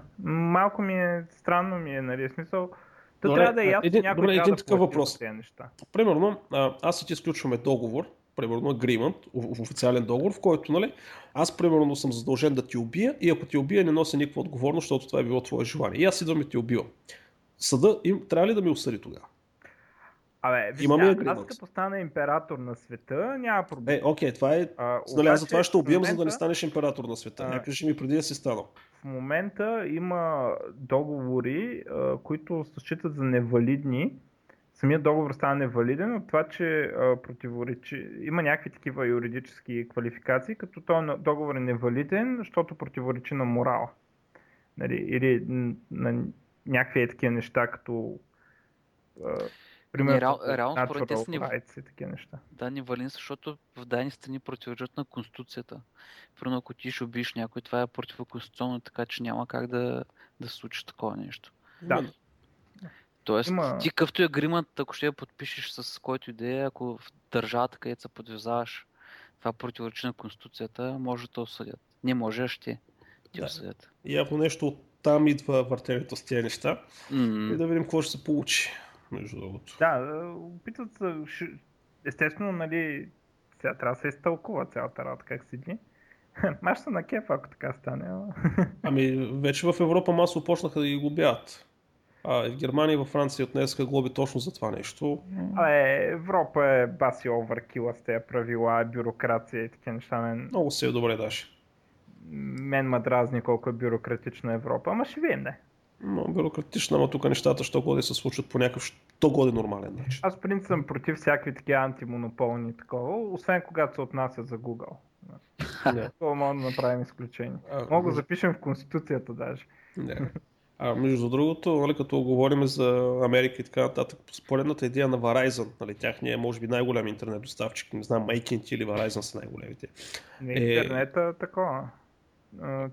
Малко ми е, странно ми е, нали, смисъл... Та трябва да е ясно, един, някой добре, трябва един да такъв въпрос. Тези неща. Примерно, аз и ти изключваме договор, примерно агримент, официален договор, в който, нали, аз примерно съм задължен да ти убия и ако ти убия не нося никаква отговорност, защото това е било твое желание. И аз идвам и ти убивам. Съда им трябва ли да ми осъди тогава? Абе, виждаме агримент. Аз като стана император на света, няма проблем. Е, окей, това е... А, обаче, аз за това ще убивам, момента... за да не станеш император на света. А... Някакъв ще ми преди да си станал. В момента има договори, които се считат за невалидни. Самият договор става невалиден от това, че а, противоречи... има някакви такива юридически квалификации, като този договор е невалиден, защото противоречи на морала. Нали, или на някакви такива неща, като а, примерно natural rights и такива неща. Да, невалиден, защото в дадени страни противоречат на Конституцията. Примерно, ако ти ще убиеш някой, това е противоконституционно, така че няма как да, да се случи такова нещо. Да. Тоест, има... ти къвто е гримът, ако ще я подпишеш с който идея, ако в държавата, където се подвизаваш, това противоречи на Конституцията, може да те осъдят. Не може, а ще те да. осъдят. И ако нещо оттам идва въртенето с тези неща, mm-hmm. и да видим какво ще се получи, между другото. Да, опитват се, естествено, нали, сега трябва да се изтълкува цялата работа, как си дни. Маш се на кефа, ако така стане. Ами, вече в Европа масово почнаха да ги глобят. А в Германия и във Франция отнеска глоби точно за това нещо. Абе, Европа е баси овъркила с тези правила, бюрокрация и такива неща. Мен... Много си е добре даже. мен ме дразни колко е бюрократична Европа, ама ще видим, не. Но бюрократична, но тук нещата що годи се случват по някакъв що годи нормален начин. Аз принцип съм против всякакви такива антимонополни такова, освен когато се отнася за Google. Това може да направим изключение. Мога да запишем в Конституцията даже. Не. А между другото, нали, като говорим за Америка и така нататък, споредната идея на Verizon, нали, тяхния е може би най-голям интернет доставчик, не знам, ей ен ти или Verizon са най-големите. Не, интернета е... такова,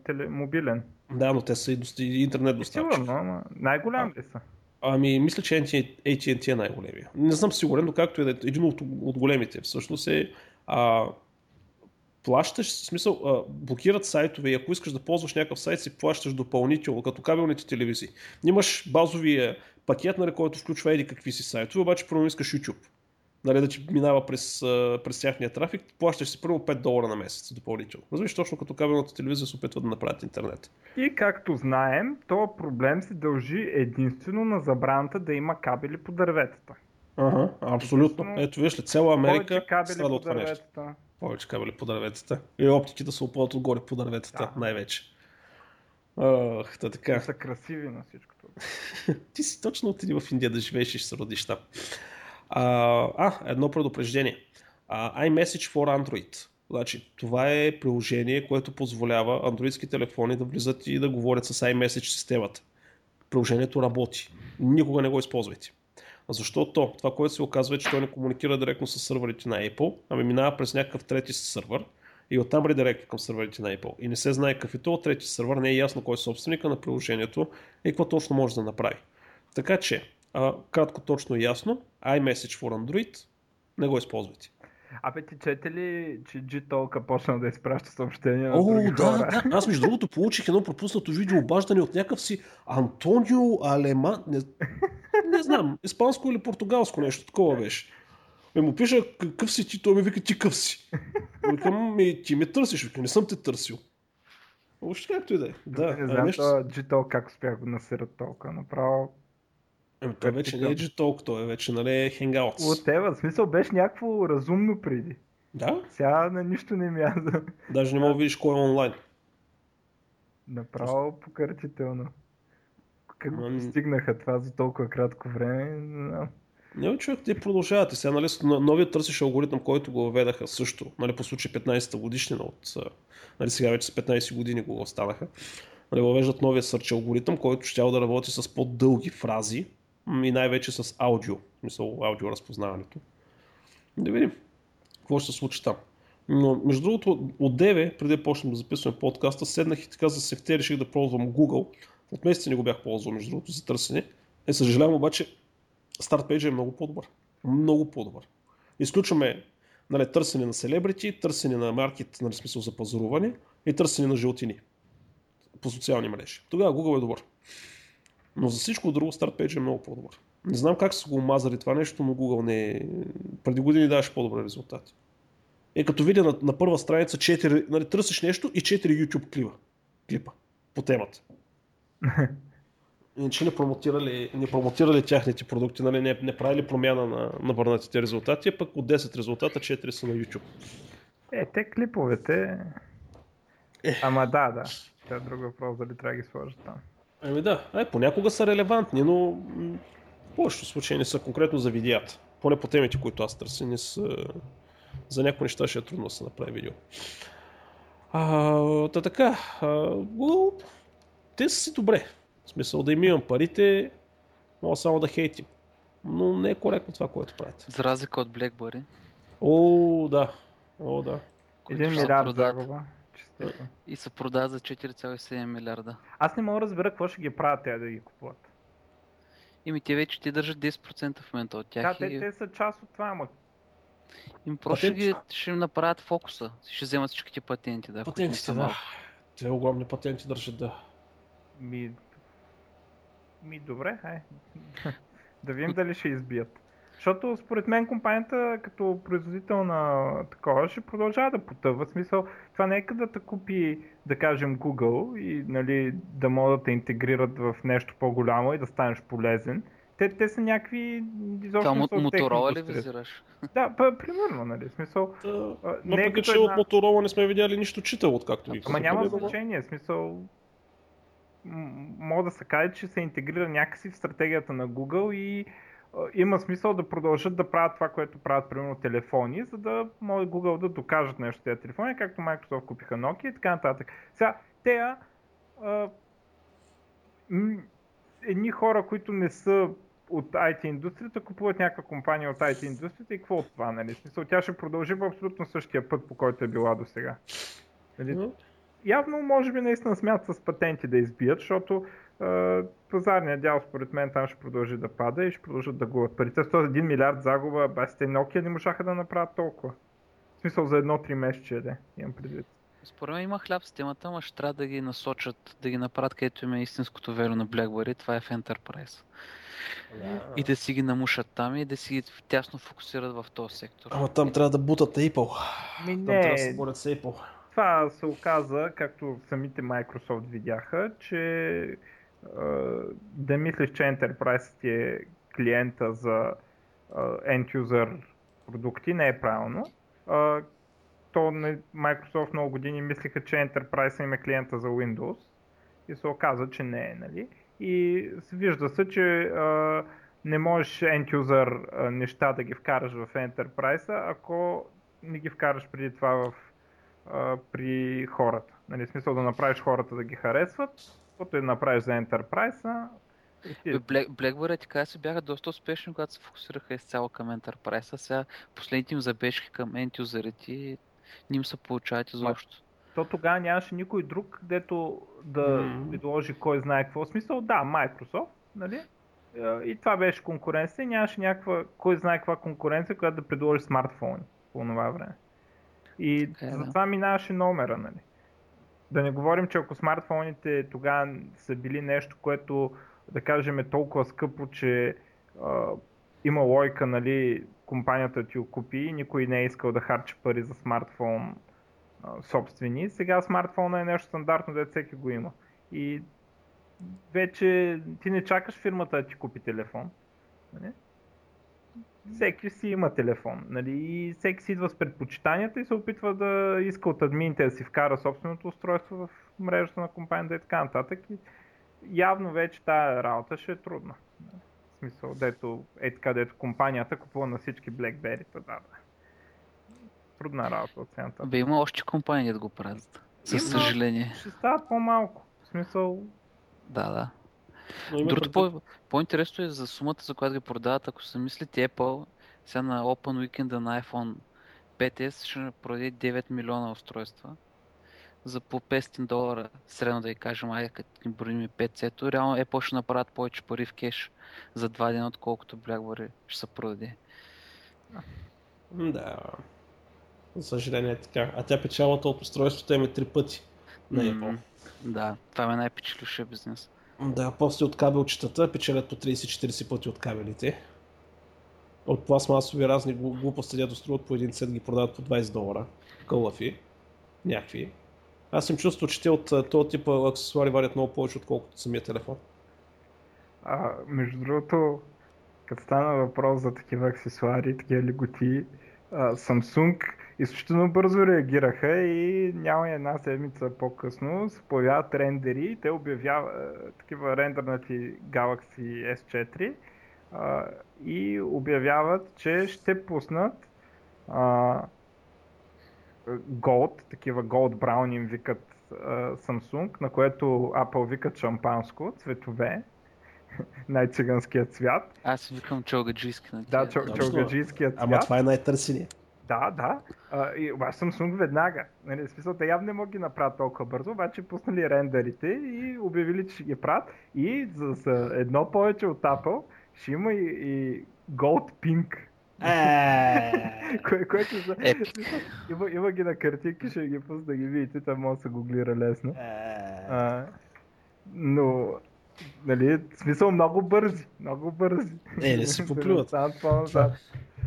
теле... мобилен. Да, но те са и, доста... и интернет доставчик. Сигурно, най-голям ли са? Ами, мисля, че ей ен ти е най-големия. Не съм сигурен, но както е един от, от големите всъщност е... А... плащаш, в смисъл, а, блокират сайтове и ако искаш да ползваш някакъв сайт, си плащаш допълнително, като кабелните телевизии. Имаш базовия пакет, нали, който включва еди какви си сайтове, обаче първо искаш YouTube. Нали, да ти минава през, през тяхния трафик, плащаш си първо пет долара на месец допълнително. Разбираш, точно като кабелната телевизия се опитва да направят интернет. И както знаем, този проблем се дължи единствено на забраната да има кабели по дърветата. Ага, абсолютно. Ето виж ли, цяла Америка страда от това нещо. Повече кабели по дърветата. И оптики да се опълват отгоре по дърветата, да. Най-вече. Ох, да така. Са красиви на всичкото. Ти си точно отиди в Индия да живееш и ще се родиш там. А, а едно предупреждение. А, iMessage for Android. Значи, това е приложение, което позволява андроидски телефони да влизат и да говорят с iMessage системата. Приложението работи. Никога не го използвайте. Защото това, което се оказва е, че той не комуникира директно с сървърите на Apple, ами минава през някакъв трети сървър и оттам редиректно към сървърите на Apple. И не се знае какъв е този трети сървър, не е ясно кой е собственика на приложението и какво точно може да направи. Така че, а, кратко, точно и ясно, iMessage for Android не го използвайте. Абе, ти чете ли, че G-Talk почна да изпраща съобщения на О, други да, хора? Да. Аз между другото получих едно пропуснато видео обаждане от някакъв си Антонио Алема... Не, не знам, испанско или португалско нещо, такова беше. Ме му пиша, какъв си ти? Той ми вика, ти къв си. Викам, ми, ти ме търсиш, вика, не съм те търсил. Въобще както и да е. Да, не знам, нещо... G-Talk как успях го насират толкова направо. Ами той вече не е G-Talk, той е вече, нали, Hangouts. Whatever, в смисъл беше някакво разумно преди. Да? Сега на нищо не мяза. Даже не мога да видиш кой е онлайн. Направо покъртително. Как го постигнаха това за толкова кратко време, не знам. Не, човек, те продължават. И сега, нали, новият търсиш алгоритъм, който го въведаха също, нали, по случай петнайсета годишнина от, нали, сега вече с петнайсет години го останаха. Нали, въвеждат новия сърч алгоритъм, който щял да работи с по-дълги фрази, и най-вече с аудио, мисъл аудио разпознаването. Да видим какво ще се случи там. Но между другото, от девет, преди да почнем да записваме подкаста, седнах и така за сефте реших да ползвам Google. От месеца не го бях ползвал, между другото, за търсене. Е, съжалявам, обаче StartPage е много по-добър. Много по-добър. Изключваме, нали, търсене на селебрити, търсене на маркет, нали, смисъл за пазаруване и търсене на жълтини по социални мрежи. Тогава Google е добър. Но за всичко друго StartPage е много по-добър. Не знам как са го мазали това нещо, но Google не е... Преди години даваше по-добри резултати. Е, като видя на, на първа страница четири, нали, търсиш нещо и четири YouTube клипа, клипа по темата. Иначе не промотирали, не промотирали тяхните продукти, нали, не, не правили промяна на, на върнатите резултати, а пък от десет резултата четири са на YouTube. Е, те клиповете... Е. Ама да, да. Това е друг въпрос, дали трябва да ги сложат там. Ами да, ай, понякога са релевантни, но в повечето случаи не са конкретно за видеята. Поне по темите, които аз търся, не са... за някои неща ще е трудно да се направи видео. А, та така, а, те са си добре. В смисъл да им имам парите, мога само да хейтим. Но не е коректно това, което правят. За разлика от BlackBerry. О, да. О, да. Един милиард загуба. И се продава за четири цяло и седем милиарда. Аз не мога да разбера какво ще ги правят те да ги купуват. Ими те вече те държат десет процента в момента от тях. Да, те, и... те са част от това, ама. Им просто ще, ще им направят фокуса. Ще вземат всичките патенти. Да, патентите, да. Те огромни патенти държат, да. Ми, Ми добре, хай. Да видим дали ще избият. Защото според мен компанията като производител на такова ще продължава да потъва. В смисъл, това не е къде да купи, да кажем, Google и, нали, да могат да те интегрират в нещо по-голямо и да станеш полезен. Те, те са някакви... Там от Моторола ли визираш? Да, па, примерно, нали, смисъл... Да, въпреки, че една... от Моторола не сме видяли нищо читало, откакто ги... Ама няма значение, смисъл... Мога да се каже, че се интегрира някакси в стратегията на Google и има смисъл да продължат да правят това, което правят, примерно, телефони, за да може Google да докажат нещо тези телефони, както Microsoft купиха Nokia и така нататък. Сега, тея... А, м- едни хора, които не са от ай ти индустрията, купуват някаква компания от ай ти индустрията и какво от това, нали? Смисъл, тя ще продължи в абсолютно същия път, по който е била до сега. Нали? Mm-hmm. Явно, може би, наистина смятат с патенти да избият, защото е, пазарният дял, според мен, там ще продължи да пада и ще продължат да губят парите. С този един милиард загуба, без те Nokia не можаха да направят толкова. В смисъл, за едно-три месече, да, имам предвид. Според мен има хляб с темата, ама ще трябва да ги насочат, да ги направят, където има истинското веро на BlackBerry, това е в Enterprise. Yeah. И да си ги намушат там и да си ги тясно фокусират в този сектор. Ама там трябва да бутат Apple. Ми, там не, трябва да се борят с Apple. Това се оказа, както самите Microsoft видяха, че е, да мислиш, че Enterprise ти е клиента за е, end-user продукти, не е правилно. Е, то Microsoft много години мислиха, че Enterprise им е клиента за Windows и се оказа, че не е, нали? И вижда се, че а, не можеш end-user а, неща да ги вкараш в Enterprise, ако не ги вкараш преди това в, а, при хората. Нали, в смисъл да направиш хората да ги харесват, като я направиш за Enterprise. BlackBerry, така си бяха доста успешни, когато се фокусираха изцяло към Enterprise, сега последните им забежки към end-userите не им се получават изобщо. То тогава нямаше никой друг, дето да предложи кой знае какво. В смисъл, да, Microsoft, нали? И това беше конкуренция и нямаше някаква, кой знае каква конкуренция, която да предложи смартфони по това време. И okay, за това да. Минаваше номера, нали? Да не говорим, че ако смартфоните тогава са били нещо, което, да кажем, е толкова скъпо, че а, има лойка, нали, компанията ти го купи и никой не е искал да харчи пари за смартфон а, собствени. Сега смартфона е нещо стандартно, де всеки го има. И вече ти не чакаш фирмата да ти купи телефон. Нали? Всеки си има телефон. Нали? И всеки си идва с предпочитанията и се опитва да иска от админите да си вкара собственото устройство в мрежата на компанията и така нататък. И явно вече тази работа ще е трудна. В смисъл, дето, е така, дето компанията купува на всички BlackBerry-та, да, да. Трудна работа от цената. Бе, има още компании да го правят, за съжаление. Ще стават по-малко, в смисъл... Да, да. Другото по- по-интересно е за сумата, за която ги продават, ако се мислите Apple, сега на Open Weekend на iPhone пет ес ще продаде девет милиона устройства. За по петстотин долара, средно да ги кажем, ай, като ни броим пет сето, реално Apple ще направят повече пари в кеш за два дена, отколкото BlackBerry ще се продаде. Да, за съжаление е така. А тя печалата от устройството им е три пъти на Apple. М- да, това е най-печелившия бизнес. Да, после от кабелчетата печелят по трийсет до четирийсет пъти от кабелите. От пластмасови разни глупости да достроят по един цент, ги продават по двайсет долара. Кълъфи, някакви. Аз съм чувствал, че те от този тип аксесуари варят много повече, отколкото самия телефон. А, между другото, като стана въпрос за такива аксесуари, такива лиготи, Samsung изключително бързо реагираха и няма една седмица по-късно се появяват рендери и те обявяват такива рендернати Galaxy ес четири а, и обявяват, че ще пуснат а, Gold, такива Gold Brown им викат uh, Samsung, на което Apple викат шампанско, цветове, най-циганският цвят. Аз викам чолгаджийски на цвят. Да, чол- чолгаджийският цвят. Ама това е най-търсения. Да, да. Uh, и обаче Samsung веднага. Нали, смисъл, те явно не могат да направят толкова бързо, обаче пуснали рендерите и обявили, че ще ги правят. И за, за едно повече от Apple ще има и, и Gold Pink. Кое, което са... има, има ги на картинки, ще ги пусна да ги видите, там може да се гуглира лесно. А, но, нали, смисъл много бързи, много бързи. Е, не се поплюват. Това,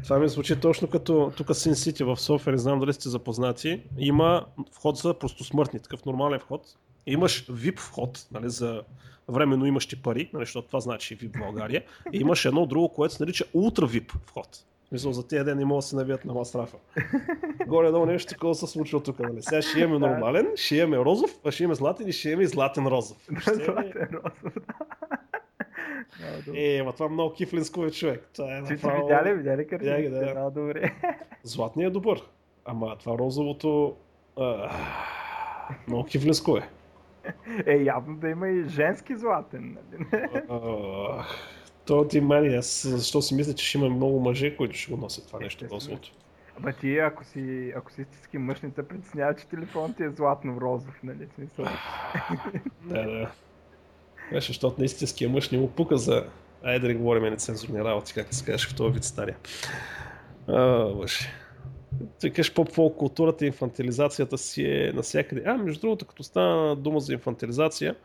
това ми звучи точно като тук Син Сити в София, не знам дали сте запознати, има вход за простосмъртни, такъв нормален вход. имаш ви ай пи вход, нали, за временно имаш ти пари, нали, защото това значи ви ай пи в България, и имаш едно друго, което се нарича Ultra ви ай пи вход. Мисля, за тия ден не мога да се навият на мастрафа. Горе-долу нещо такова се случва тук. Нали. Сега ще имаме нормален, ще имаме розов, а ще имаме златен и ще имаме и златен розов. Златен розов, Е, ма това много кифлинско е човек. Това е направо... Видя ли, видя ли картинките? Да. Много добре. Златният е добър. Ама това розовото... А... Много кифлинско е. Е, явно да има и женски златен. О, то ти мани, аз защо си мисля, че ще има много мъже, които ще го носят това нещо розовото. Ама ти, ако си, ако си истински мъж, не те притеснява, че телефон ти е златно-розов, нали? Смисъл. Да, да. Веше, защото на истинския мъж не му пука за... Айде да не говорим нецензурни работи, както се казваш в този вид стария. Ваше. Ти кажеш, поп-фолк културата и инфантилизацията си е навсякъде. А, между другото, като стана дума за инфантилизация,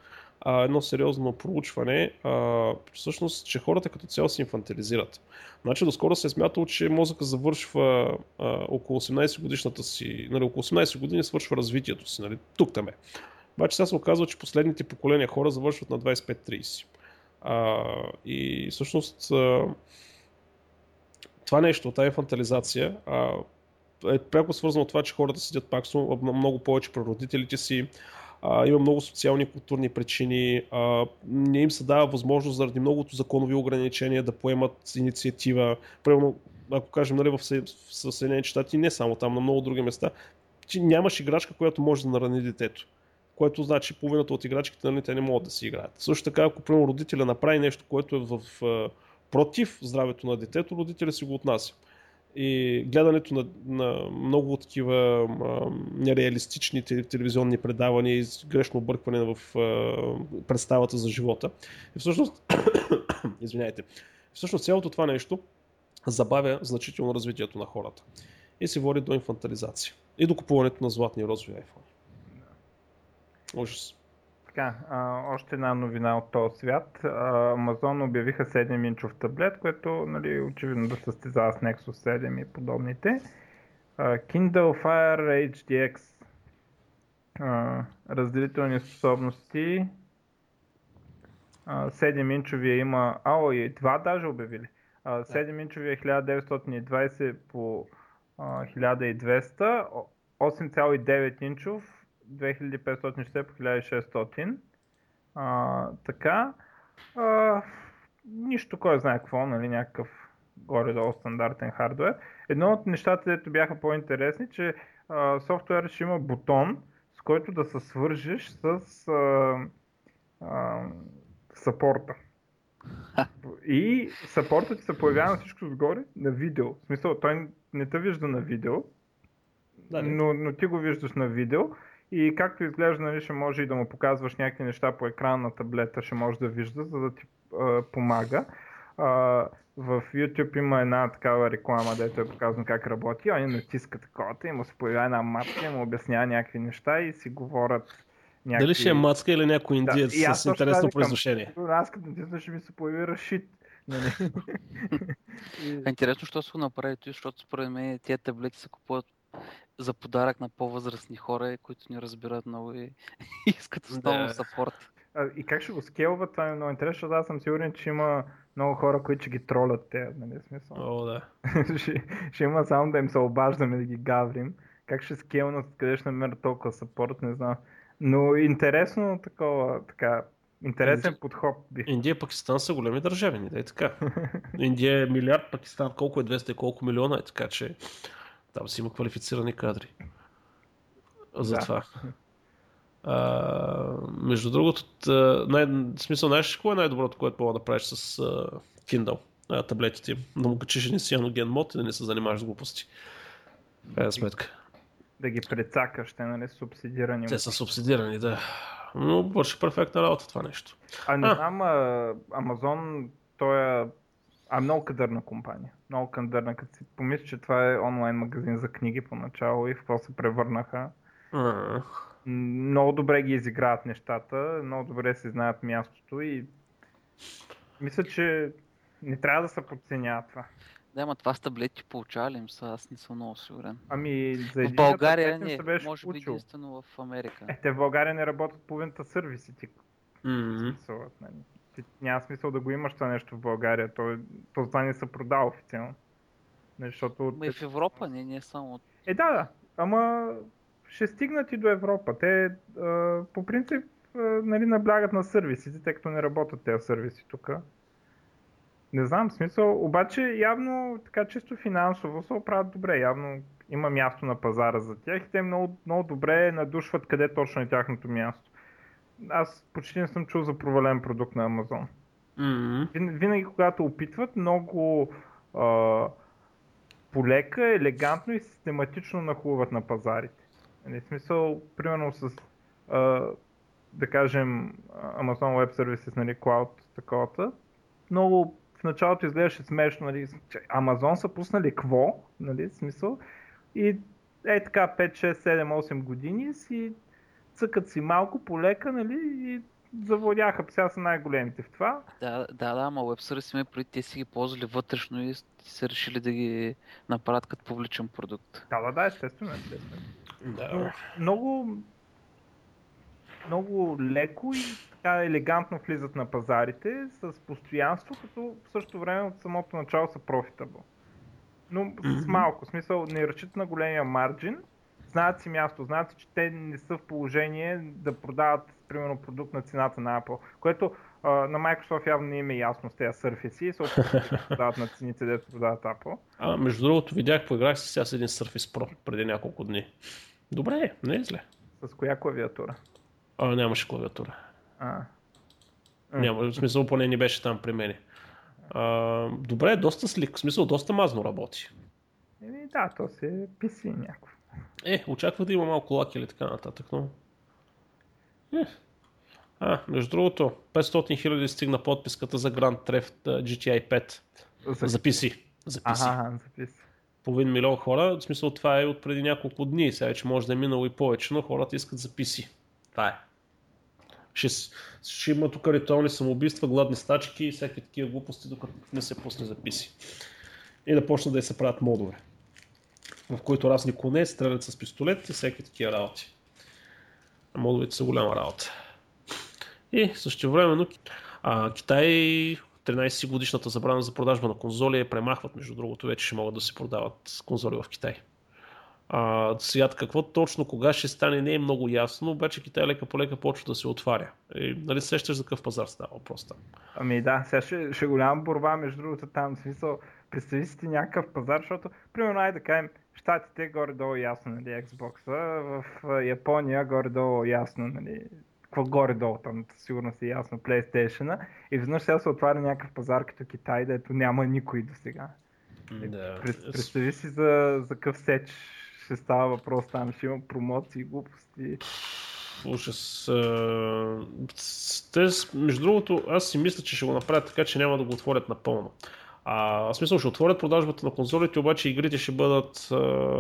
а, едно сериозно проучване, а, всъщност, че хората като цяло се инфантилизират. Значи, доскоро се е смятало, че мозъка завършва а, около осемнайсет годишната си, нали, около осемнайсет години свършва развитието си, нали, тук там е. Обаче сега се оказва, че последните поколения хора завършват на двайсет и пет трийсет. А, и всъщност а, това нещо, тази инфантилизация а, е пряко свързано от това, че хората седят пак много повече при родителите си, а, има много социални и културни причини, а, не им се дава възможност заради многото законови ограничения да поемат инициатива. Примерно, ако кажем, нали, в Съединените щати, не само там, на много други места, че нямаш играчка, която може да нарани детето. Което значи половината от играчките, нали, те не могат да си играят. Също така, ако примерно родителя направи нещо, което е в, в, против здравето на детето, родителя си го отнася. И гледането на, на много такива а, нереалистични телевизионни предавания и грешно объркване в а, представата за живота. И всъщност, извинявайте, всъщност цялото това нещо забавя значително развитието на хората. И се води до инфантилизация. И до купуването на златни розови айфони. Ужас. Така, а, още една новина от този свят. А, Amazon обявиха седем инчов таблет, което, нали, очевидно да състезава с Nexus седем и подобните. А, Kindle Fire ейч ди екс. А, разделителни способности. А, седем инчовия има... Ало, и това даже обявили. А, седем инчовия хиляда деветстотин и двайсет по а, хиляда и двеста. осем цяло и девет инчов. две хиляди петстотин шестдесет по хиляда и шестстотин. А, така. А, нищо кой знае какво, нали, някакъв горе-долу стандартен хардуер. Едно от нещата, дето бяха по-интересни, че а, софтуер ще има бутон, с който да се свържиш с а, а, сапорта. И сапорта ти се появява на всичко отгоре на видео. В смисъл, той не те вижда на видео, но, но ти го виждаш на видео. И както изглежда, нали, ще може и да му показваш някакви неща по екран на таблета, ще може да вижда, за да ти а, помага. А, в YouTube има една такава реклама, дето е показано как работи, а не натиска таковата и му се появява една мацка и му обяснява някакви неща и си говорят някакви... Дали ще е мацка или някой индиец, да, с интересно произношение? Аз като натисна ще ми се появи Рашид. Интересно, що се направи той, защото според мен тия таблети се купуват за подарък на по-възрастни хора, които ни разбират много и искат основно сапорт. И как ще го скелват, това ми е много интересно, защото аз съм сигурен, че има много хора, които ще ги тролят те, нали, смисъл? О, да. ще, ще има само да им се обаждаме, да ги гаврим. Как ще скелнат, къде ще намерят толкова сапорт, не знам. Но интересно такова, така, интересен Инди... подход. Бих. Индия и Пакистан са големи държави, да, и така. Индия е милиард, Пакистан колко е двеста и колко милиона, е така, че там си има квалифицирани кадри. Затова. Да. Между другото, най- смисъл, знаеш, кое е най-доброто, което мога да правиш с а, Kindle, а, таблетите? Да му качиш един сианоген мод и да не се занимаваш с глупости. Крайна сметка. Да ги прецакаш, те, нали, субсидирани. Те са субсидирани, да. Но върши перфектна работа това нещо. А не знам, Amazon, той е... А много кадърна компания. Много кадърна, като си помисля, че това е онлайн магазин за книги поначало и в какво се превърнаха. Mm. Много добре ги изиграват нещата, много добре си знаят мястото и мисля, че не трябва да се подценява това. Да, ама това с таблети получавали им са, аз не съм много сигурен. Ами за един в България не, може би единствено в Америка. Е, те в България не работят половината сервиси, ти mm-hmm. смисълът. Няма смисъл да го имаш това нещо в България, то, то това не се продава официално. Защото... Ма и в Европа не, не е само... Е, да, да, ама ще стигнат и до Европа. Те а, по принцип а, нали, наблягат на сервисите, тъй като не работят тези сервиси тук. Не знам, смисъл, обаче явно така чисто финансово се оправят добре, явно има място на пазара за тях и те много, много добре надушват къде точно е тяхното място. Аз почти не съм чул за провален продукт на Amazon. Mm-hmm. Винаги когато опитват, много а, полека, елегантно и систематично нахлуват на пазарите. В смисъл, примерно с, а, да кажем, Amazon Web Services, нали, Cloud, таковата, много в началото изглеждаше смешно, нали, че Amazon са пуснали кво, нали, смисъл, и е така пет, шест, седем, осем години си цъкат си малко полека, нали, и завладяха, сега са най-големите в това. Да, да, да, ама вебсървиси ме преди те си ги ползвали вътрешно и се решили да ги направят като публичен продукт. Да, да, да, естествено, естествено. Да. Но, много, много леко и така елегантно влизат на пазарите с постоянство, като в същото време от самото начало са profitable. Но с малко, смисъл, не разчитат на големия марджин, знаят си място, знаят си, че те не са в положение да продават, примерно, продукт на цената на Apple, което а, на Microsoft явно не им е ясно с тези Surface и съответно да продават на цените, дето продават Apple. А, между другото, видях, поиграх си сега с един Surface Pro преди няколко дни. Добре, не е зле. С коя клавиатура? А, нямаше клавиатура. А. Няма, в смисъл, поне не беше там при мен. А, добре, доста слик, в смисъл, доста мазно работи. Еми да, то се писи някакво. Е, очаква да има малко лаки или така нататък, но... Е. А, между другото, петстотин хиляди стигна подписката за Grand Theft джи ти ей пет. За, за пи си. За пи си. Ага, за пи си. Половин милион хора, в смисъл това е от преди няколко дни, сега вече може да е минало и повече, но хората искат за пи си. Това е. Ще, ще има тук ритуални самоубийства, гладни стачки и всяки такива глупости, докато не се пусне за пи си. И да почнат да се правят модове, в които разни коне стрелят с пистолет и всеки такива работи. Модовете са голяма работа. И същевременно а, Китай тринайсет годишната забрана за продажба на конзоли я премахват, между другото, вече ще могат да се продават конзоли в Китай. А, сега какво точно, кога ще стане, не е много ясно, обаче Китай лека-полека почва да се отваря. И, нали сещаш за какъв пазар става въпрос там? Ами да, сега ще, ще голяма борба, между другото, там, в смисъл, представи си ти някакъв пазар, защото, примерно, ай да кажем, Штатите горе-долу ясно, нали, Xbox-а, в Япония горе-долу ясно, нали, какво горе-долу там, сигурно си ясно, PlayStation-а, и веднъж сега се отваря някакъв пазар като Китай, дето няма никой до сега. Да. Представи си за, за къв сеч ще става въпрос там, ще има промоции, глупости. Ужас. Между другото, аз си мисля, че ще го направят така, че няма да го отворят напълно. А, в смисъл ще отворят продажбата на конзолите, обаче игрите ще бъдат а,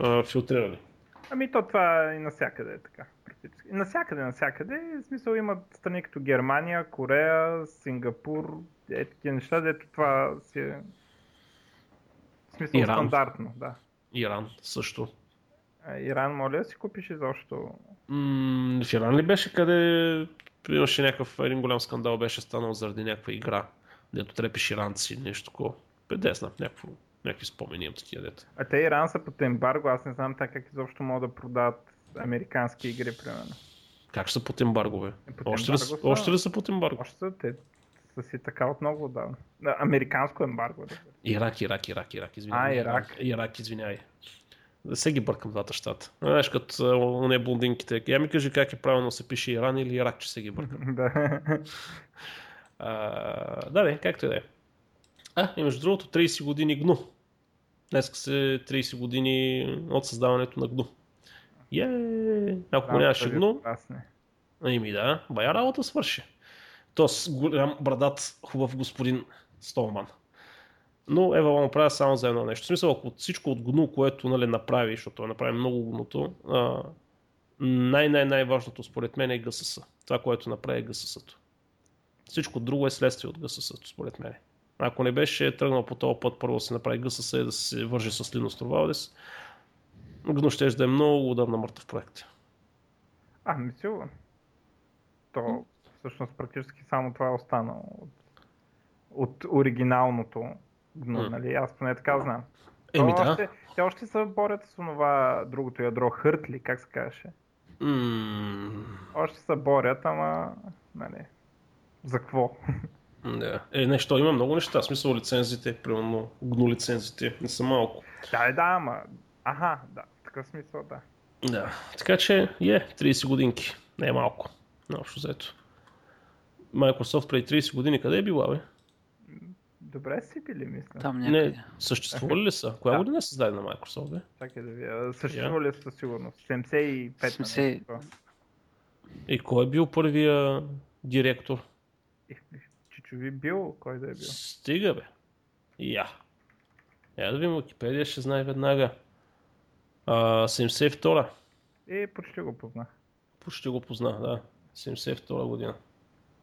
а, филтрирани. Ами то това и навсякъде е така. Практически. И навсякъде, навсякъде. В смисъл имат страни като Германия, Корея, Сингапур, е такива неща, дето това си е в смисъл Иран. Стандартно. Да. Иран също. А, Иран, моля да си купиш изобщо. М- в Иран ли беше, къде имаше някакъв един голям скандал, беше станал заради някаква игра? Дето трепиш иранци, нещо такова. Педесна, някакво, някакви спомени имам такива дета. А те Иран са под ембарго, аз не знам така как изобщо могат да продават американски игри, примерно. Как са под ембарго, бе? Под още, ембарго ли, са, още ли са под ембарго? Още са, те са си така от много отдавна. Американско ембарго. Да. Ирак, Ирак, Ирак, Ирак, извинявай. А, Ирак. Ирак, извинявай. Да се ги бъркам двата щата. Знаеш, като не блондинките. Я ми кажи как е правилно се пише Иран или Ирак, че се ги бъркам. Да. Uh, да, не, както и да е. А, и между другото, трийсет години гну. Днеска се трийсет години от създаването на гну. Еее, ако нямаше гну... Еми да, бая работа свърши. Тоест, голям брадат, хубав господин Столман. Но Ева му правя само за едно нещо. В смисъл, ако всичко от гну, което нали, направи, защото направи много гното, uh, най-най-най-важното според мен е ГСС. Това, което направи ГСС-то. Всичко друго е следствие от ГСС, според мен. Ако не беше тръгнал по този път, първо да се направи Г С С, да се вържи с Linus Torvalds, Гно ще да е много отдавна мъртъв проект. А, не сигурно. То всъщност практически само това е останало от, от оригиналното Гно, mm. нали? Аз поне така знам. Еми да. Още, те още се борят с това другото ядро, Хъртли, как се казваше. Mm. Още се борят, ама нали, за какво? Да. Е, нещо, има много неща, смисъл лицензите, примерно Гно лицензите, не са малко. Да, да, ама аха, да, такъв смисъл, да. Да, така че е, трийсет годинки, не е малко, наобщо взето. Microsoft преди трийсет години къде е била, бе? Добре си били, мисля. Там някъде. Не, съществували ли са? Коя да. Година е създадена Microsoft, бе? Чакай да ви, съществували yeah. са сигурно, седемдесет и пет седемдесет на нещо. И кой е бил първия директор? Чичо ви бил, кой да е бил? Стига, бе. Я. Я да ви Wikipedia ще знае веднага. Uh, седемдесет и втора Е, почти го познах. Почти го познах, да. седемдесет и втора година.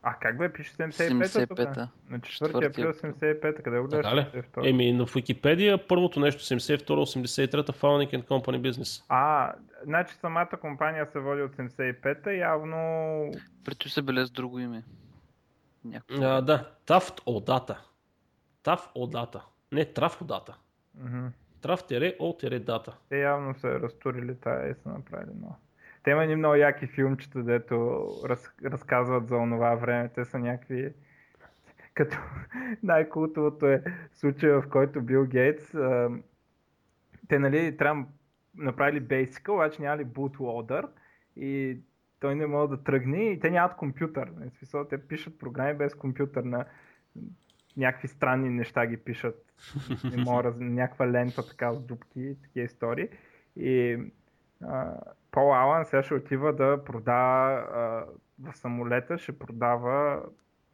А как бе пише седемдесет и пета На четвърти април седемдесет и пета къде го гледаш? Еми, но в Wikipedia първото нещо седемдесет и втора, осемдесет и трета Founding and Company Business. А, значи самата компания се води от седемдесет и пета явно... Прето се белез друго име. А, да, Тафт Одата. Тафт Одата. Не, Траф Одата. Mm-hmm. Траф-о-дата. Те явно са разтурили тая и са направили много. Те има ни много яки филмчета, дето раз, разказват за онова време. Те са някакви... Като най-култовото е случая, в който Бил Гейтс... А... Те, нали, трябва направили Basic, обаче нямали bootloader и той не може да тръгне и те нямат компютър. Смисъл, те пишат програми без компютър на... Някакви странни неща ги пишат. Не мога, някаква лента така с дупки и такива истории. И а, Пол Алън сега ще отива да продава а, в самолета, ще продава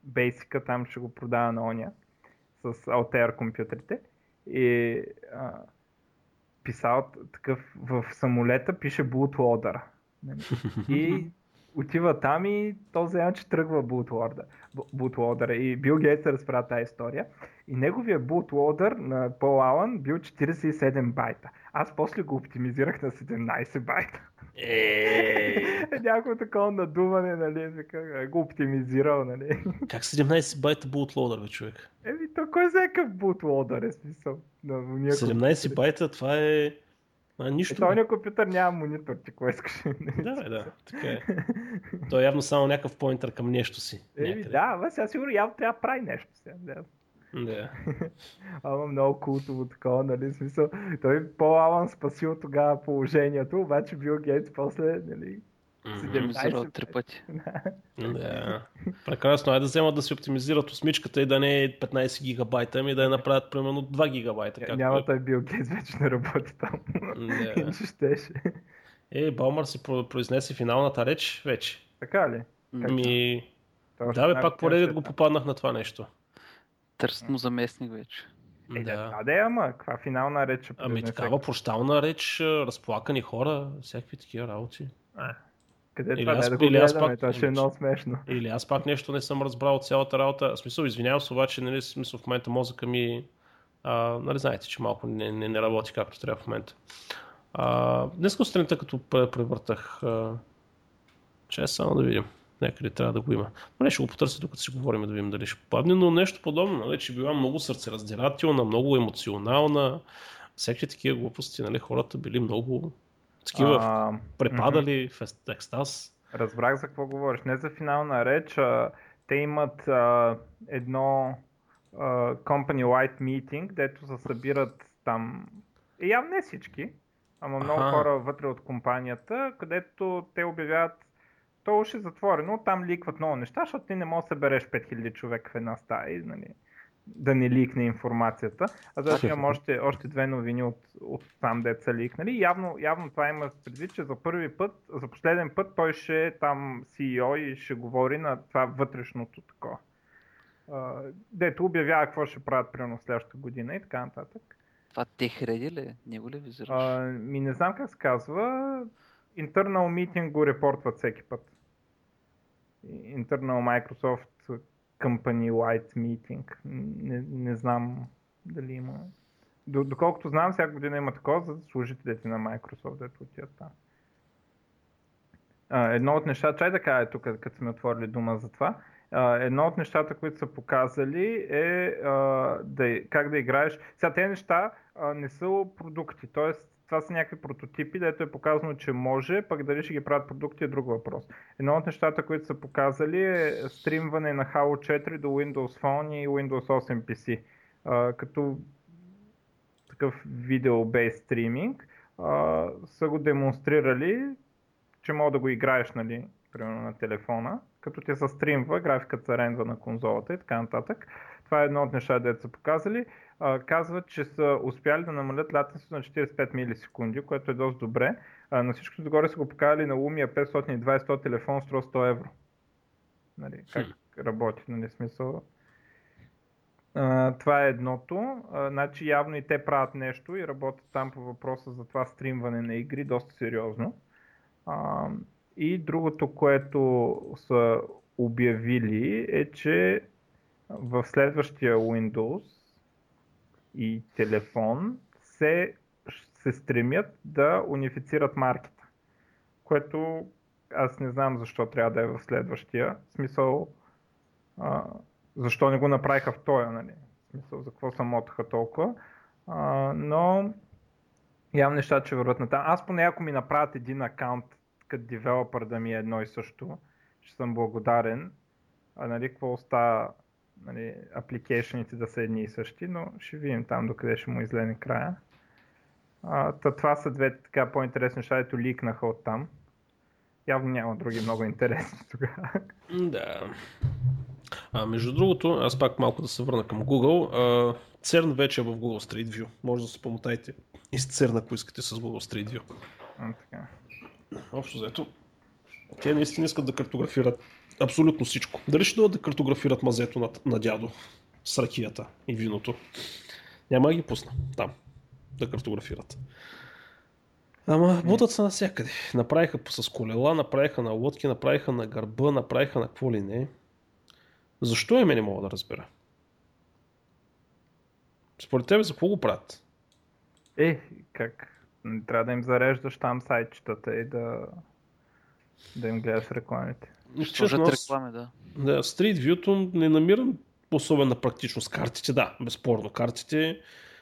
бейсика, там ще го продава на оня с Altair компютрите. И а, писал такъв в самолета, пише bootloader. И отива там и този дан, че тръгва bootloader. И Бил Гейтс разправя тази история. И неговия bootloader на Пол Алън бил четирийсет и седем байта. Аз после го оптимизирах на седемнайсет байта. Някакво такова надуване, нали, го оптимизирал, нали. Как седемнайсет байта bootloader, бе, човек? Еми, то кой знае какъв bootloader е смисъл? седемнайсет байта, това е... А, нищо. Той на компютър няма монитор, ти кой искаш. Да, да, така е. Той е явно само някакъв поинтър към нещо си. Е, да, бе, сега сигурно явно трябва да прави нещо сега. Да. Yeah. Ама много култово такова, нали, смисъл. Той по-Алън спасил тогава положението, обаче Бил Гейтс после, нали, седемнайсет три пъти. Да. Прекрасно, айде да вземат да си оптимизират осмичката и да не е петнайсет гигабайта, ами да я направят примерно два гигабайта. Как няма е... той Бил Гейтс вече не работи там. Да. Щеше. Е, Балмър си произнесе финалната реч вече. Така ли? Ми... Да, бе, пак поредят го попаднах на това нещо. Търсят му заместник вече. Е, да, да, ама, каква финална реч? Ами такава прощална реч, разплакани хора, всякакви такива работи. А. Къде или това аз, да го гледаме, това ще е много смешно. Или аз пак нещо не съм разбрал от цялата работа. В смисъл, извинявам се, обаче, нали, смисъл, в момента мозъка ми, а, нали знаете, че малко не, не, не работи както трябва в момента. А, днес сутринта, като превъртах, а, че само да видим, някъде трябва да го има. Но не, ще го потърся, докато си говорим да видим дали ще попадне, но нещо подобно, нали, че била много сърцераздирателна, много емоционална, всеки такива глупости, нали, хората били много... Такива а, препадали mm-hmm. в екстаз. Разбрах за какво говориш. Не за финална реч. А, те имат а, едно а, company-wide meeting, дето се събират там, и явно не всички, ама много Аха. Хора вътре от компанията, където те обявяват, то уж е затворено, там ликват много неща, защото ти не можеш да събереш пет хиляди човека в една стая, нали, да не ликне информацията. А защото имам още, още две новини от, от там, дето са ликнали. Явно, явно това има предвид, че за първи път, за последен път той ще е там Си И О и ще говори на това вътрешното такова. Дето обявява какво ще правят примерно следващата година и така нататък. Това техреди ли? Не го ли визираш? Ми не знам как се казва. Internal meeting го репортват всеки път. Internal Microsoft company-wide meeting. Не, не знам дали има. Доколкото знам, всяка година има такова за служителите на Microsoft, дето отиват там. Едно от нещата, чай да кажа тук, като сме отворили дума за това, едно от нещата, които са показали е да, как да играеш. Сега тези неща не са продукти, т.е. това са някакви прототипи, дето е показано, че може, пък дали ще ги правят продукти е друг въпрос. Едно от нещата, които са показали е стримване на Halo четири до Windows Phone и Windows осем пи си, като такъв видео-бейс стриминг. Са го демонстрирали, че мога да го играеш, нали, примерно на телефона, като ти се стримва, графиката се рендва на конзолата и така нататък. Това е едно от нещата, дето са показали. Казват, че са успяли да намалят латенството на четиридесет и пет милисекунди, което е доста добре. На всичкото догоре са го показали на Lumia петстотин и двадесет телефон струва сто евро. Нали, как работи, нали, смисъл. Това е едното. Значи явно и те правят нещо и работят там по въпроса за това стримване на игри доста сериозно. И другото, което са обявили е, че в следващия Windows и телефон се, се стремят да унифицират марката, което аз не знам защо трябва да е в следващия. В смисъл, а, защо не го направиха в този, нали? В смисъл, за какво се мотаха толкова. А, но явно неща, че върват на там. Аз поне ако ми направят един акаунт като девелопър да ми е едно и също, ще съм благодарен. А, нали, какво остава, нали, апликейшените да са едни и същи, но ще видим там докъде ще му излезе края. А, тъ, това са двете така по-интересни неща, ето ликнаха от там. Явно няма други много интересни тогава. Да. А, между другото, аз пак малко да се върна към Google. А, Церн вече е в Google Street View. Може да се помотайте из Церн, ако искате, с Google Street View. А, така. Общо взето, те наистина искат да картографират абсолютно всичко. Дали ще дадат да картографират мазето на, на дядо с ракията и виното? Няма да ги пусна там да картографират. Ама бутат са навсякъде. Направиха с колела, направиха на лодки, направиха на гърба, направиха на какво ли не. Защо е, мен не мога да разбера? Според тебе за какво го правят? Е, как? Не трябва да им зареждаш там сайтчетата и да, да им гледаш рекламите. Честно, реклами, да. Да, в Street View-то не намирам особена практичност. Картите, да, безспорно. Картите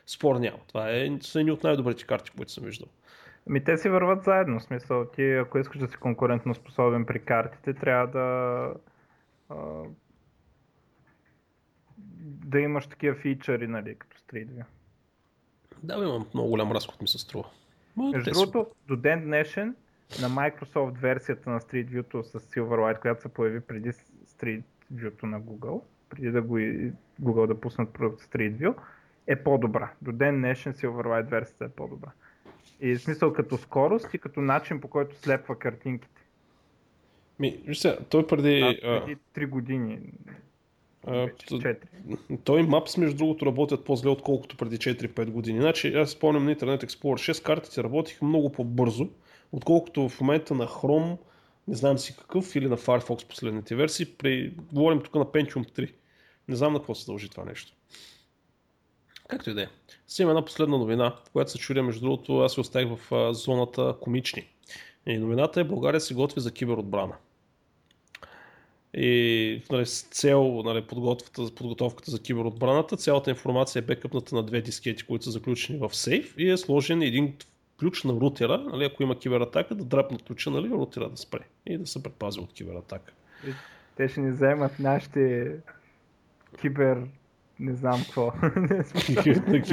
спор няма. Това е едни от най-добрите карти, които съм виждал. Ами те си върват заедно. В смисъл, ти ако искаш да си конкурентно способен при картите, трябва да да имаш такива фичъри, нали, като Street View. Да, имам много голям разход, ми се струва. Между другото, до ден днешен на Microsoft версията на Street View-то с Silverlight, която се появи преди Street View-то на Google, преди да го Google да пуснат продукт Street View, е по-добра. До ден днешен Silverlight версията е по-добра. И в смисъл като скорост и като начин, по който слепва картинките. Ми, виж сега, той преди... Да, преди три години... четири. Той Maps, между другото, работят по-зле, отколкото преди четири-пет години. Значи, аз спомням на Internet Explorer шест, картите работиха много по-бързо, отколкото в момента на Chrome, не знам си какъв, или на Firefox последните версии. При... Говорим тук на Pentium три. Не знам на какво се дължи това нещо. Както и да е. Сега има една последна новина, която се чудя, между другото, аз се оставих в зоната комични. И новината е: България се готви за киберотбрана. И нали, с цел, нали, подготовката за киберотбраната, цялата информация е бекъпната на две дискети, които са заключени в сейф, и е сложен един ключ на рутера, нали, ако има кибератака, да дръпне ключа, нали, рутера да спре и да се предпази от кибератака. Те ще ни вземат нашите кибер... Не знам какво. Не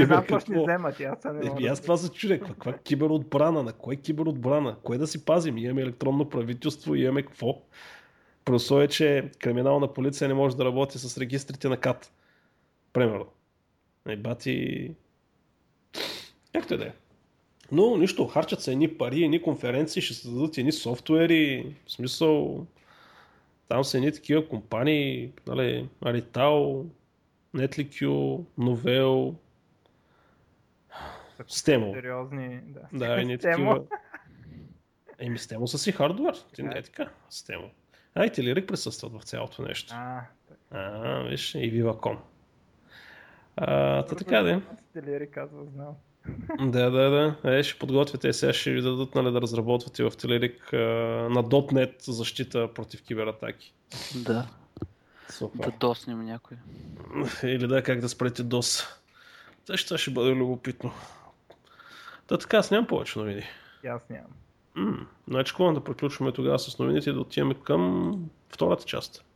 знам какво ще ни вземат. Аз, не аз това се чудя. Каква киберотбрана? На кое киберотбрана? Кое да си пазим? Имаме електронно правителство, имаме какво? Просто е, че криминална полиция не може да работи с регистрите на КАТ. Примерно. Ай, бати... Както е да е. Но нищо, харчат се едни пари, едни конференции, ще се дадат едни софтуери, в смисъл... Там са едни такива компании, нали, Arital, NetLQ, Novell, Stemo. Сериозни, да. Да, едни такива... Еми, Stemo са си хардуер, ти не е така, Stemo. А и Telerik присъстват в цялото нещо. А, така. А, виж, и Viva.com. А, та така да е. Телерик, казва, знам. Да, да, да. Е, ще подготвяте, сега ще ви дадат, нали, да разработвате в Телерик на .дот нет защита против кибератаки. Да. Супер. Да доснем някой. Или да, как да спрете дос. Та ще, ще бъде любопитно. Та така, аз нямам повече новини. И аз нямам. М-м. Значи, когато да приключваме тогава с новините и да отиваме към втората част.